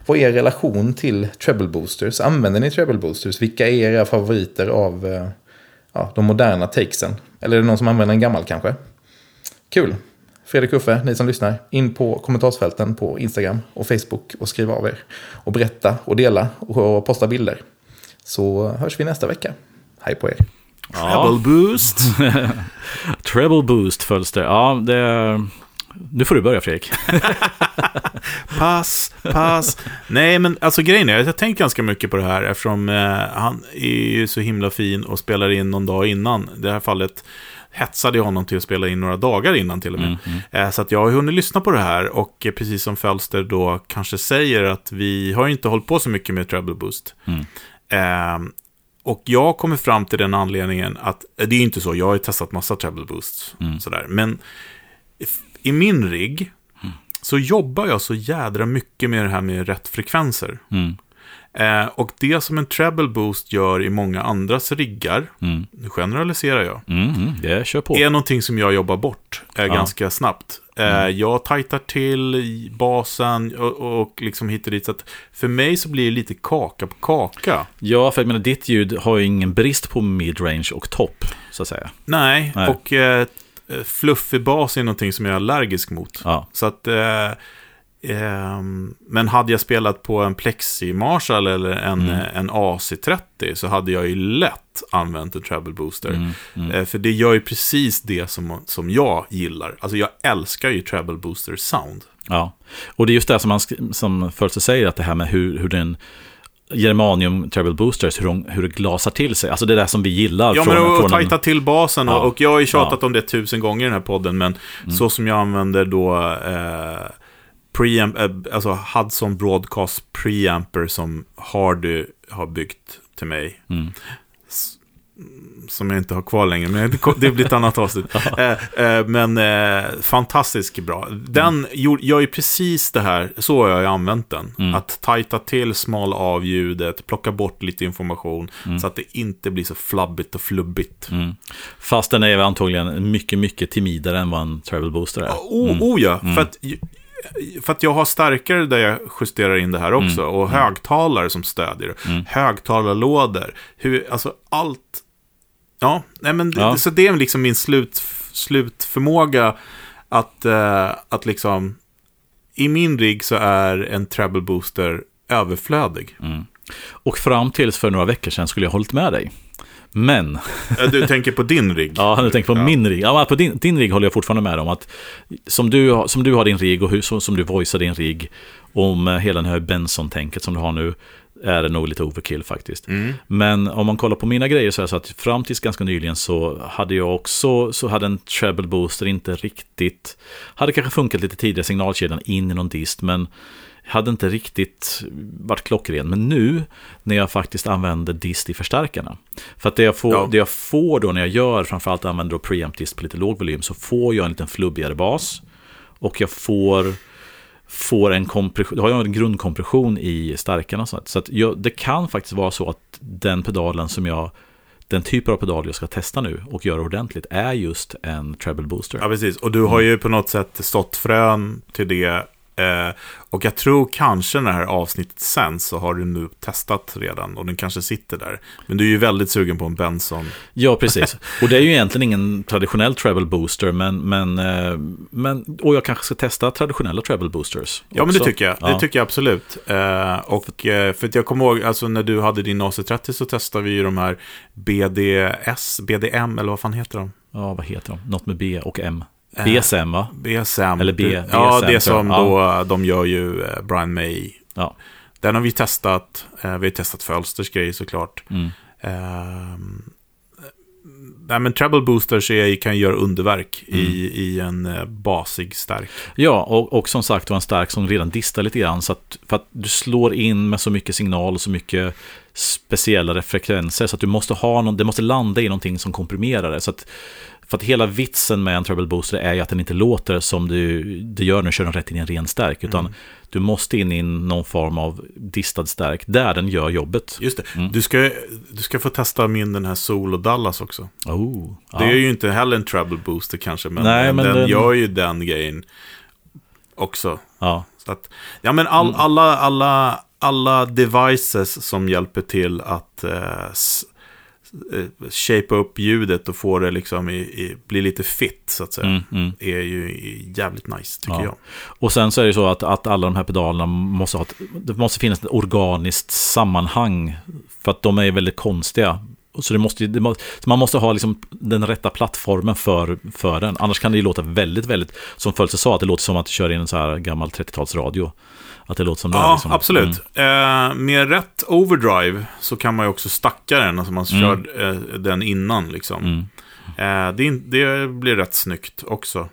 Vad är er relation till treble boosters? Använder ni treble boosters? Vilka är era favoriter av de moderna takesen? Eller är det någon som använder en gammal kanske? Kul! Fredrik Uffe, ni som lyssnar, in på kommentarsfälten på Instagram och Facebook och skriv av er. Och berätta och dela och posta bilder. Så hörs vi nästa vecka. Hej på er! Ja. Treble boost. Treble boost följs det. Ja, det... Nu får du börja, Fredrik. Pass. Nej, men alltså grejen är att jag tänker ganska mycket på det här eftersom han är ju så himla fin och spelar in någon dag innan. Det här fallet hetsade jag honom till att spela in några dagar innan till och med. Så att jag har hunnit lyssna på det här och precis som Fölster då kanske säger att vi har inte hållit på så mycket med treble boost. Och jag kommer fram till den anledningen att det är inte så, jag har testat massa treble boosts sådär, men i min rigg så jobbar jag så jädra mycket med det här med rätt frekvenser. Och det som en treble boost gör i många andras riggar, nu generaliserar jag, jag kör på. Är någonting som jag jobbar bort ganska snabbt. Jag tajtar till basen och liksom hittar dit. Så att för mig så blir det lite kaka på kaka. Ja, för jag menar, ditt ljud har ju ingen brist på midrange och topp, så att säga. Nej. Och fluffig bas är någonting som jag är allergisk mot. Så att... men hade jag spelat på en Plexi Marshall eller en AC30 så hade jag ju lätt använt en treble booster. För det gör ju precis det som jag gillar. Alltså jag älskar ju treble booster sound. Ja, och det är just det som först säger, att det här med hur den germanium treble boosters, hur det glasar till sig. Alltså det där som vi gillar. Ja, men och tajta till basen. Ja. Och jag har ju tjatat om det 1000 gånger i den här podden, men så som jag använder då... preamp, alltså Hudson Broadcast preamper som Hardy har byggt till mig som jag inte har kvar längre, men det blir ett annat avsnitt. Men fantastiskt bra. Den gör ju precis det här, så har jag använt den. Att tajta till, smal av ljudet, plocka bort lite information så att det inte blir så flabbigt och flubbigt. Fast den är antagligen mycket, mycket timidare än vad en treble booster är. För att jag har starkare där jag justerar in det här också, och högtalare som stödjer, högtalarlådor, alltså allt. Så det är liksom min slutförmåga att liksom i min rigg så är en treble booster överflödig. Och fram tills för några veckor sedan skulle jag hållit med dig. Men du tänker på din rigg. Ja, du tänker på min rigg. Ja, på din rigg håller jag fortfarande med om, att som du har din rigg och som du voicear din rigg, om hela den här Benson-tänket som du har nu, är det nog lite overkill faktiskt. Men om man kollar på mina grejer så är det så att fram tills ganska nyligen så hade jag också, så hade en treble booster inte riktigt, hade kanske funkat lite tidigare signalkedjan in i någon dist, men hade inte riktigt varit klockren. Men nu när jag faktiskt använder dist i förstärkarna, för att det jag får då när jag gör, framförallt använder då preamp dist på lite låg volym, så får jag en liten flubbigare bas och jag får en kompression, har jag en grundkompression i stärkarna, så att det kan faktiskt vara så att den typen av pedal jag ska testa nu och göra ordentligt är just en treble booster. Ja, precis. Och du har ju på något sätt stått frön till det. Och jag tror kanske när det här avsnittet sen så har du nu testat redan och den kanske sitter där. Men du är ju väldigt sugen på en Benson. Ja, precis. Och det är ju egentligen ingen traditionell treble booster, men och jag kanske ska testa traditionella treble boosters. Ja, också. Men det tycker jag. Ja. Det tycker jag absolut. Och för att jag kommer ihåg, alltså när du hade din AC30 så testade vi ju de här BDM eller vad fan heter de? Ja, vad heter de? Något med B och M. BSM, va? BSM. Eller BSM, ja, det som då, de gör ju Brian May. Ja. Den har vi testat. Vi har testat Fölsters grej såklart. Men treble boosters kan göra underverk i en basig stark. Ja, och som sagt, det var en stark som redan distar lite grann. Så att, för att du slår in med så mycket signal och så mycket speciella frekvenser, så att du måste ha det måste landa i någonting som komprimerar det. Så att För att hela vitsen med en treble booster är ju att den inte låter som du gör när du kör den rätt in i en ren stärk, utan du måste in i någon form av distad stärk där den gör jobbet. Just det. Du ska få testa min den här Solo Dallas också. Oh, det är ju inte heller en treble booster kanske, men, nej, men den gör ju den grejen också. Ja. Så att, ja, men alla devices som hjälper till att shape upp ljudet och få det liksom bli lite fit så att säga, är ju jävligt nice tycker jag. Och sen så är det så att alla de här pedalerna måste det måste finnas ett organiskt sammanhang, för att de är väldigt konstiga. Så man måste ha liksom den rätta plattformen för den. Annars kan det ju låta väldigt, som Fölse sa, att det låter som att köra in en så här gammal 30-talsradio. Att det låter som det liksom. Absolut. Med rätt overdrive så kan man ju också stacka den, alltså man kör den innan liksom. Det blir rätt snyggt också.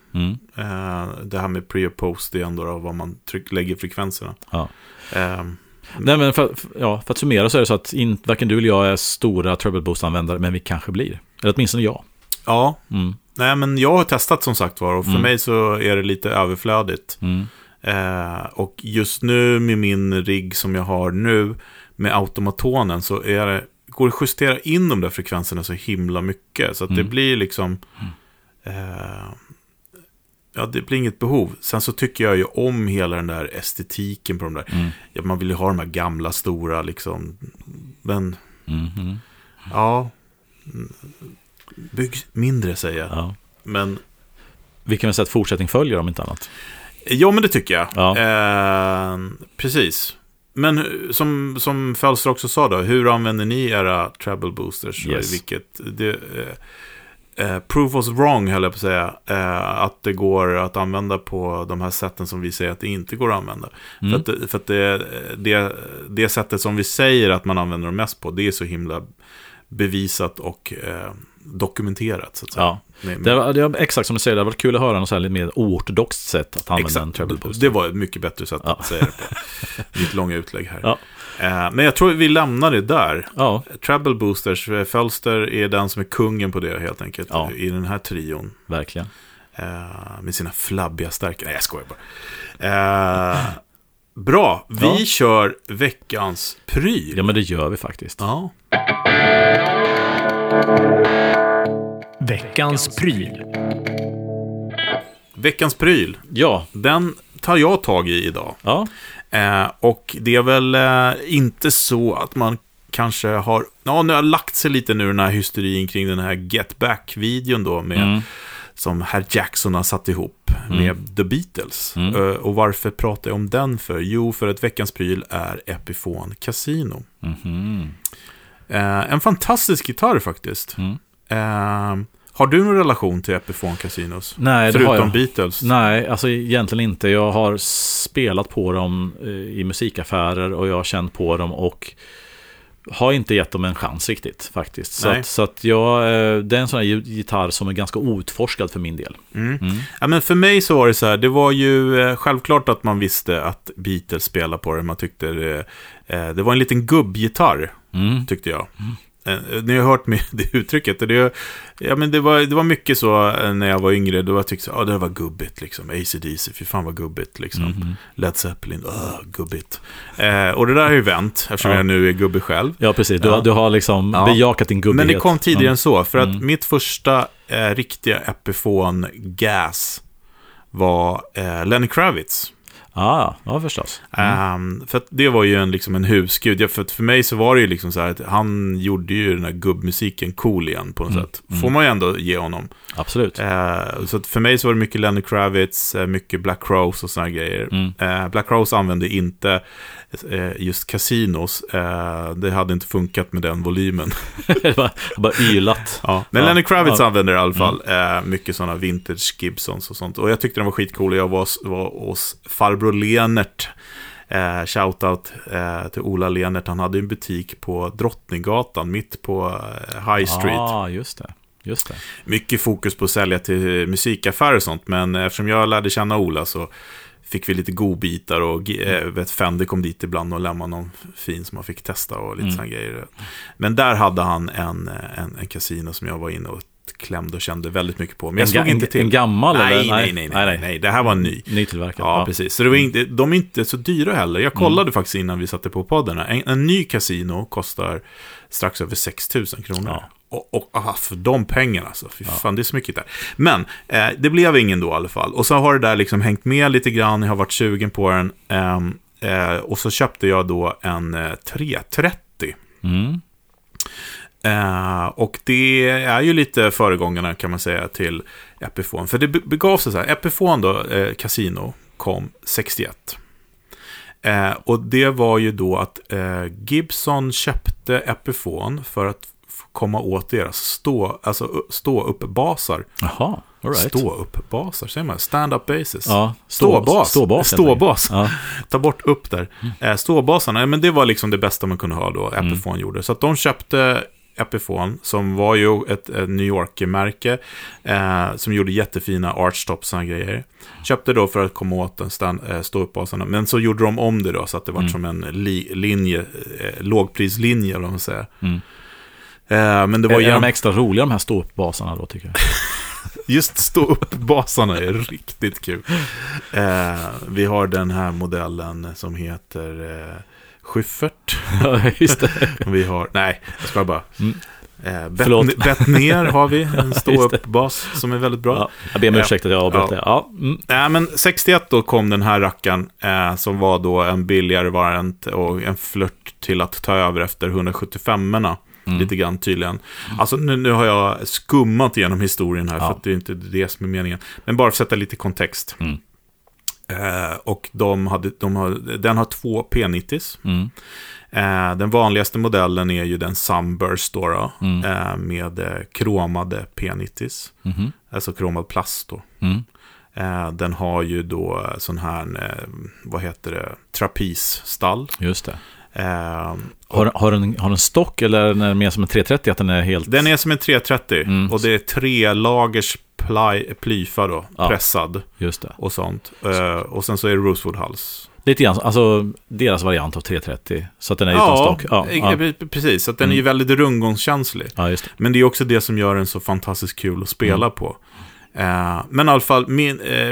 Det här med pre och post, det är ändå då vad man lägger frekvenserna. Ja. Nej, men för att summera så är det så att varken du eller jag är stora treble boost-användare, men vi kanske blir. Eller åtminstone jag. Ja. Nej, men jag har testat som sagt var, och för mig så är det lite överflödigt. Och just nu med min rigg som jag har nu med automatonen så går det att justera in de där frekvenserna så himla mycket. Så att det blir liksom... det blir inget behov. Sen så tycker jag ju om hela den där estetiken på de där. Ja, man vill ju ha de här gamla stora liksom. Men bygg mindre säger jag. Ja. Men vi kan väl säga att fortsättning följer om inte annat. Ja, men det tycker jag. Ja. Precis. Men som Fölster också sa då, hur använder ni era treble boosters? Yes. Vilket det proof was wrong, höll jag på att säga, att det går att använda på de här sätten som vi säger att det inte går att använda. För att det sättet som vi säger att man använder dem mest på, det är så himla bevisat och dokumenterat så att säga. Ja. Det var exakt som du säger, det var kul att höra något så här lite mer oortodoxt sätt att använda en treble booster. Det var ett mycket bättre sätt att säga det på. Mitt långa utlägg här. Ja. Men jag tror vi lämnar det där. Ja. Treble boosters, Fölster är den som är kungen på det helt enkelt i den här trion. Verkligen. Med sina flabbiga stärkare. Nej, jag skojar bara. Bra, vi kör veckans pryl. Ja, men det gör vi faktiskt. Ja. Veckans pryl. Veckans pryl. Ja. Den tar jag tag i idag. Ja. Och det är väl inte så att man kanske har... Ja, nu har lagt sig lite nu den här hysterin kring den här Get Back-videon då med... som herr Jackson har satt ihop med The Beatles. Och varför pratar jag om den för? Jo, för att veckans pryl är Epiphone Casino. En fantastisk gitarr faktiskt. Har du någon relation till Epiphone Casinos? Nej, det förutom har jag. Beatles? Nej, alltså egentligen inte. Jag har spelat på dem i musikaffärer och jag har känt på dem och har inte gett dem en chans riktigt faktiskt. Så att jag, det är en sån här gitarr som är ganska outforskad för min del. Ja, men för mig så var det så här, det var ju självklart att man visste att Beatles spelade på det. Man tyckte det var en liten gubbgitarr, tyckte jag. Ni har hört med det uttrycket. Det var mycket så när jag var yngre. Då jag tyckte det var gubbigt liksom. AC/DC, för fan vad gubbigt liksom. Led Zeppelin, gubbigt. Och det där har ju vänt, eftersom jag nu är gubbe själv. Ja, precis, du har liksom bejakat din gubbighet. Men det kom tidigare än så. För att mitt första riktiga Epiphone Gas var Lenny Kravitz. Ja, förstås. För att det var ju en husgud. Ja, för mig så var det ju liksom så här att han gjorde ju den här gubbmusiken cool igen på något sätt. Får man ju ändå ge honom. Absolut. Så att för mig så var det mycket Lenny Kravitz, mycket Black Crowes och såna grejer. Black Crowes använde inte just Casinos. Det hade inte funkat med den volymen. Det var bara ylat. Ja. Men Lenny Kravitz använde i alla fall mycket sådana vintage Gibsons och sånt. Och jag tyckte de var skitcoola. Jag var hos farbror Lenert, shoutout till Ola Lenert. Han hade en butik på Drottninggatan mitt på High Street. Just det. Mycket fokus på att sälja till musikaffärer och sånt, men eftersom jag lärde känna Ola så fick vi lite godbitar och Fender kom dit ibland och lämnade någon fin som man fick testa och lite sån grejer. Men där hade han en kasino som jag var inne och väldigt klämd och kände väldigt mycket på. Men jag såg inte till en gammal eller nej. Det här var en ny tillverkad. Ja, precis. Så det var inte, de är inte så dyra heller. Jag kollade faktiskt innan vi satte på poddarna. En ny Casino kostar strax över 6 000 kronor. Ja. Och för de pengarna alltså. Fy fan, det är så mycket där. Men det blev ingen då i alla fall. Och så har det där liksom hängt med lite grann. Jag har varit sugen på den. Och så köpte jag då en 330. Och det är ju lite föregångarna kan man säga till Epiphone. För det begav sig så här. Epiphone då, Casino, kom 61. Och det var ju då att Gibson köpte Epiphone för att komma åt deras stå upp basar. Jaha, all right. Stå upp basar, säger man. Stand up bases. Ja, ståbas. Ja. Ta bort upp där. Ståbasarna, men det var liksom det bästa man kunde ha då. Epiphone gjorde. Så att de köpte Epiphone, som var ju ett New York-märke som gjorde jättefina archtops och grejer. Köpte då för att komma åt ståuppbasarna, men så gjorde de om det då så att det var som en lågprislinje eller vad man säger. Men det var ju de extra roliga de här ståuppbasarna då, tycker jag. Just ståuppbasarna är riktigt kul. Vi har den här modellen som heter Schyffert. Ja, just det. Vi har, nej, jag ska bara Bettner har vi. En ståuppbas som är väldigt bra. Jag ber om ursäkt att jag avbröt det. Men 61 då kom den här rackaren som var då en billigare variant och en flört till att ta över efter 175-erna. Lite grann tydligen. Alltså nu har jag skummat igenom historien här för att det är inte det som är meningen. Men bara för att sätta lite kontext. Och den har 2 P90s. Den vanligaste modellen är ju den Sunburst då, med kromade P90s. Alltså kromad plast då. Den har ju då sån här, vad heter det, trapezstall. Just det. Har den stock eller är den mer som en 330? Att den är helt... Den är som en 330 och det är 3 lagers plyfa då, pressad. Just det. Och sånt. Och sen så är det Rosewood-hals. Lite grann, alltså deras variant av 330. Så att den är utan stock. Precis, så att den är ju väldigt rundgångskänslig. Ja, just det. Men det är också det som gör den så fantastiskt kul att spela på. Men i alla fall,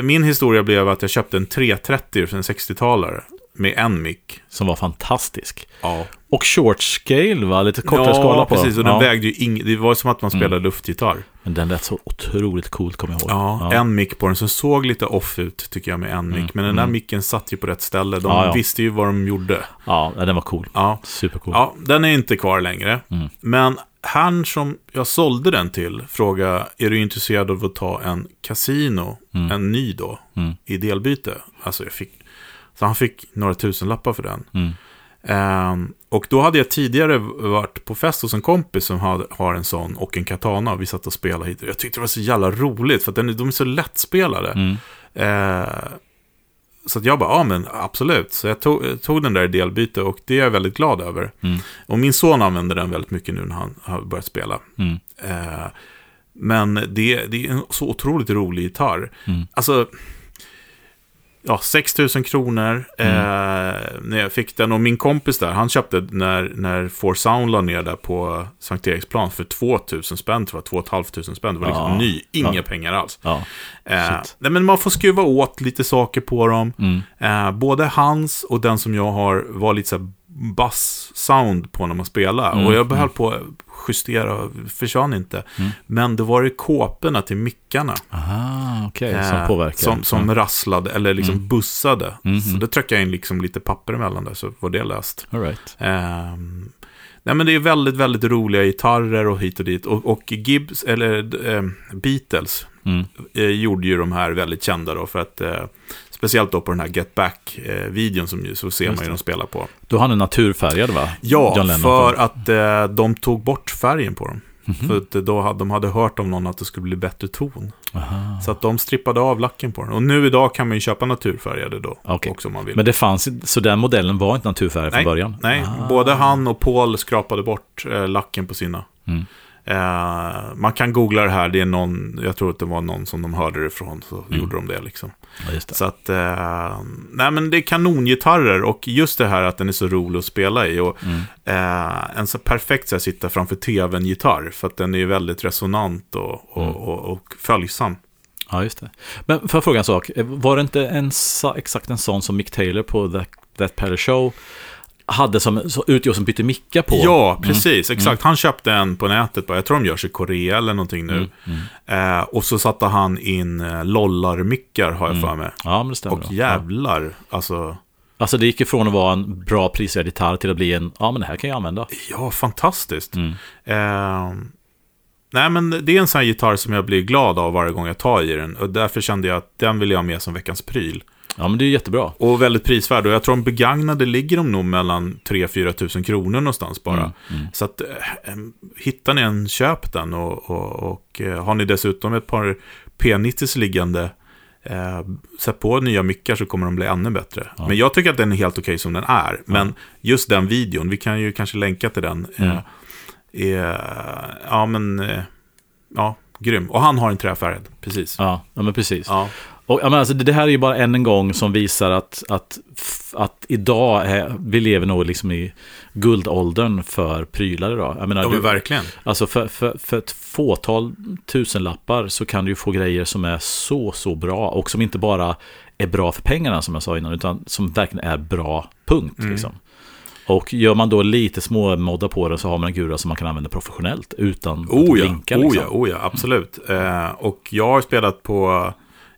min historia blev att jag köpte en 330 från en 60-talare. Med en mic som var fantastisk. Ja. Och short scale, va, lite kortare skala på. Precis, och den vägde ju det var som att man spelade luftgitarr. Men den lät så otroligt coolt, kommer jag ihåg. Ja, en mic på den som såg lite off ut tycker jag med en mic, men den där micken satt ju på rätt ställe. De visste ju vad de gjorde. Ja, den var cool. Ja, supercool. Ja, den är inte kvar längre. Men han som jag sålde den till frågade, är du intresserad av att ta en Casino, en ny då i delbyte? Alltså så han fick några tusenlappar för den. Och då hade jag tidigare varit på fest hos en kompis som har en sån och en Katana. Och vi satt och spelade hit. Jag tyckte det var så jävla roligt för att de är så lättspelade. Så att jag bara, ja men absolut. Så jag tog den där i delbyte och det är jag väldigt glad över. Och min son använder den väldigt mycket nu när han har börjat spela. Men det är en så otroligt rolig gitarr. Alltså... Ja, 6 000 kronor när jag fick den. Och min kompis där, han köpte när Four Sound la ner där på Sankt Eriksplan för 2 000 spänn, tror jag, 2 500 spänn. Det var liksom ny, inga pengar alls. Nej, men man får skruva åt lite saker på dem. Både hans och den som jag har var lite såhär bass-sound på när man spelar. Och jag behöll på att justera och försvann inte. Men det var ju kåporna till mickarna. Aha, okej. Som påverkade. Som rasslade eller liksom bussade. Så då tryckte jag in liksom lite papper emellan där så var det löst. All right. Nej, men det är väldigt, väldigt roliga gitarrer och hit och dit. Och Gibbs, eller Beatles gjorde ju de här väldigt kända då för att... Speciellt då på den här Get Back-videon som ju så ser man ju de spelar på. Då har den naturfärgad, va? Ja, för att de tog bort färgen på dem. För att då de hade hört om någon att det skulle bli bättre ton. Aha. Så att de strippade av lacken på den. Och nu idag kan man ju köpa naturfärgade då också om man vill. Men det fanns, så den modellen var inte naturfärgad från början? Nej, både han och Paul skrapade bort lacken på sina. Man kan googla det här, det är någon, jag tror att det var någon som de hörde det ifrån, så gjorde de det liksom. Ja, just det. Så att nej, men det är kanongitarrer, och just det här att den är så rolig att spela i, och en så perfekt så att sitta framför tvn-gitarr, för att den är väldigt resonant och följsam. Ja, just det. Men för att fråga en sak, var det inte exakt en sån som Mick Taylor på That Perry Show hade som utgör som bytte micka på? Ja, precis, exakt. Han köpte en på nätet, bara. Jag tror de görs i Korea eller någonting nu. Och så satte han in lollarmickar, har jag för mig. Ja, men det stämmer. Och jävlar, alltså det gick ifrån att vara en bra prisvärd gitarr till att bli en, ja men det här kan jag använda. Ja, fantastiskt. Nej, men det är en sån här gitarr som jag blir glad av varje gång jag tar i den, och därför kände jag att den vill jag ha med som veckans pryl. Ja, men det är jättebra. Och väldigt prisvärd. Och jag tror de begagnade ligger de nog mellan 3-4 000 kronor någonstans bara. Så att hittar ni en, köp den. Och har ni dessutom ett par P90s liggande, sätt på nya mickar så kommer de bli ännu bättre. Ja. Men jag tycker att den är helt okej som den är. Men just den videon, vi kan ju kanske länka till den. Ja, men ja, grym. Och han har en träfärgad, precis. Ja, men precis. Ja. Och, ja, men alltså, det här är ju bara en gång som visar att idag vi lever nog liksom i guldåldern för prylar idag. Jag menar, verkligen. Alltså för ett fåtal tusenlappar så kan du ju få grejer som är så bra, och som inte bara är bra för pengarna som jag sa innan, utan som verkligen är bra, punkt liksom. Och gör man då lite små moddar på det, så har man en gura som man kan använda professionellt utan att blinka liksom. Oh ja, absolut. Och jag har spelat på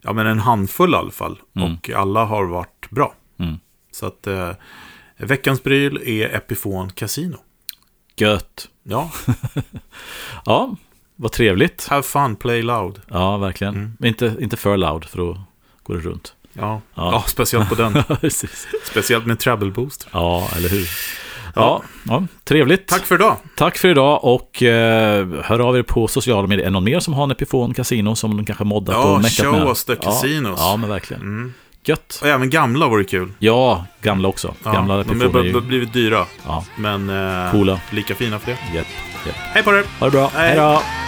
en handfull i alla fall, och alla har varit bra. Så att veckans pryl är Epiphone Casino. Gött. Ja. Ja, vad trevligt. Have fun, play loud. Ja, verkligen. Inte för loud, för då går det runt. Ja, speciellt på den. Speciellt med treble booster. Ja, eller hur? Ja, trevligt. Tack för idag, och hör av er på sociala medier. Är någon mer som har en Epiphone Casino som de kanske moddat och meckat med? Ja, show us the casinos. Ja, men verkligen. Gött. Och även gamla vore kul. Ja, gamla också. Gamla Epiphoner. De har blivit dyra. Men coola. Lika fina för det. Yep. Hej på er. Ha det bra. Hej då.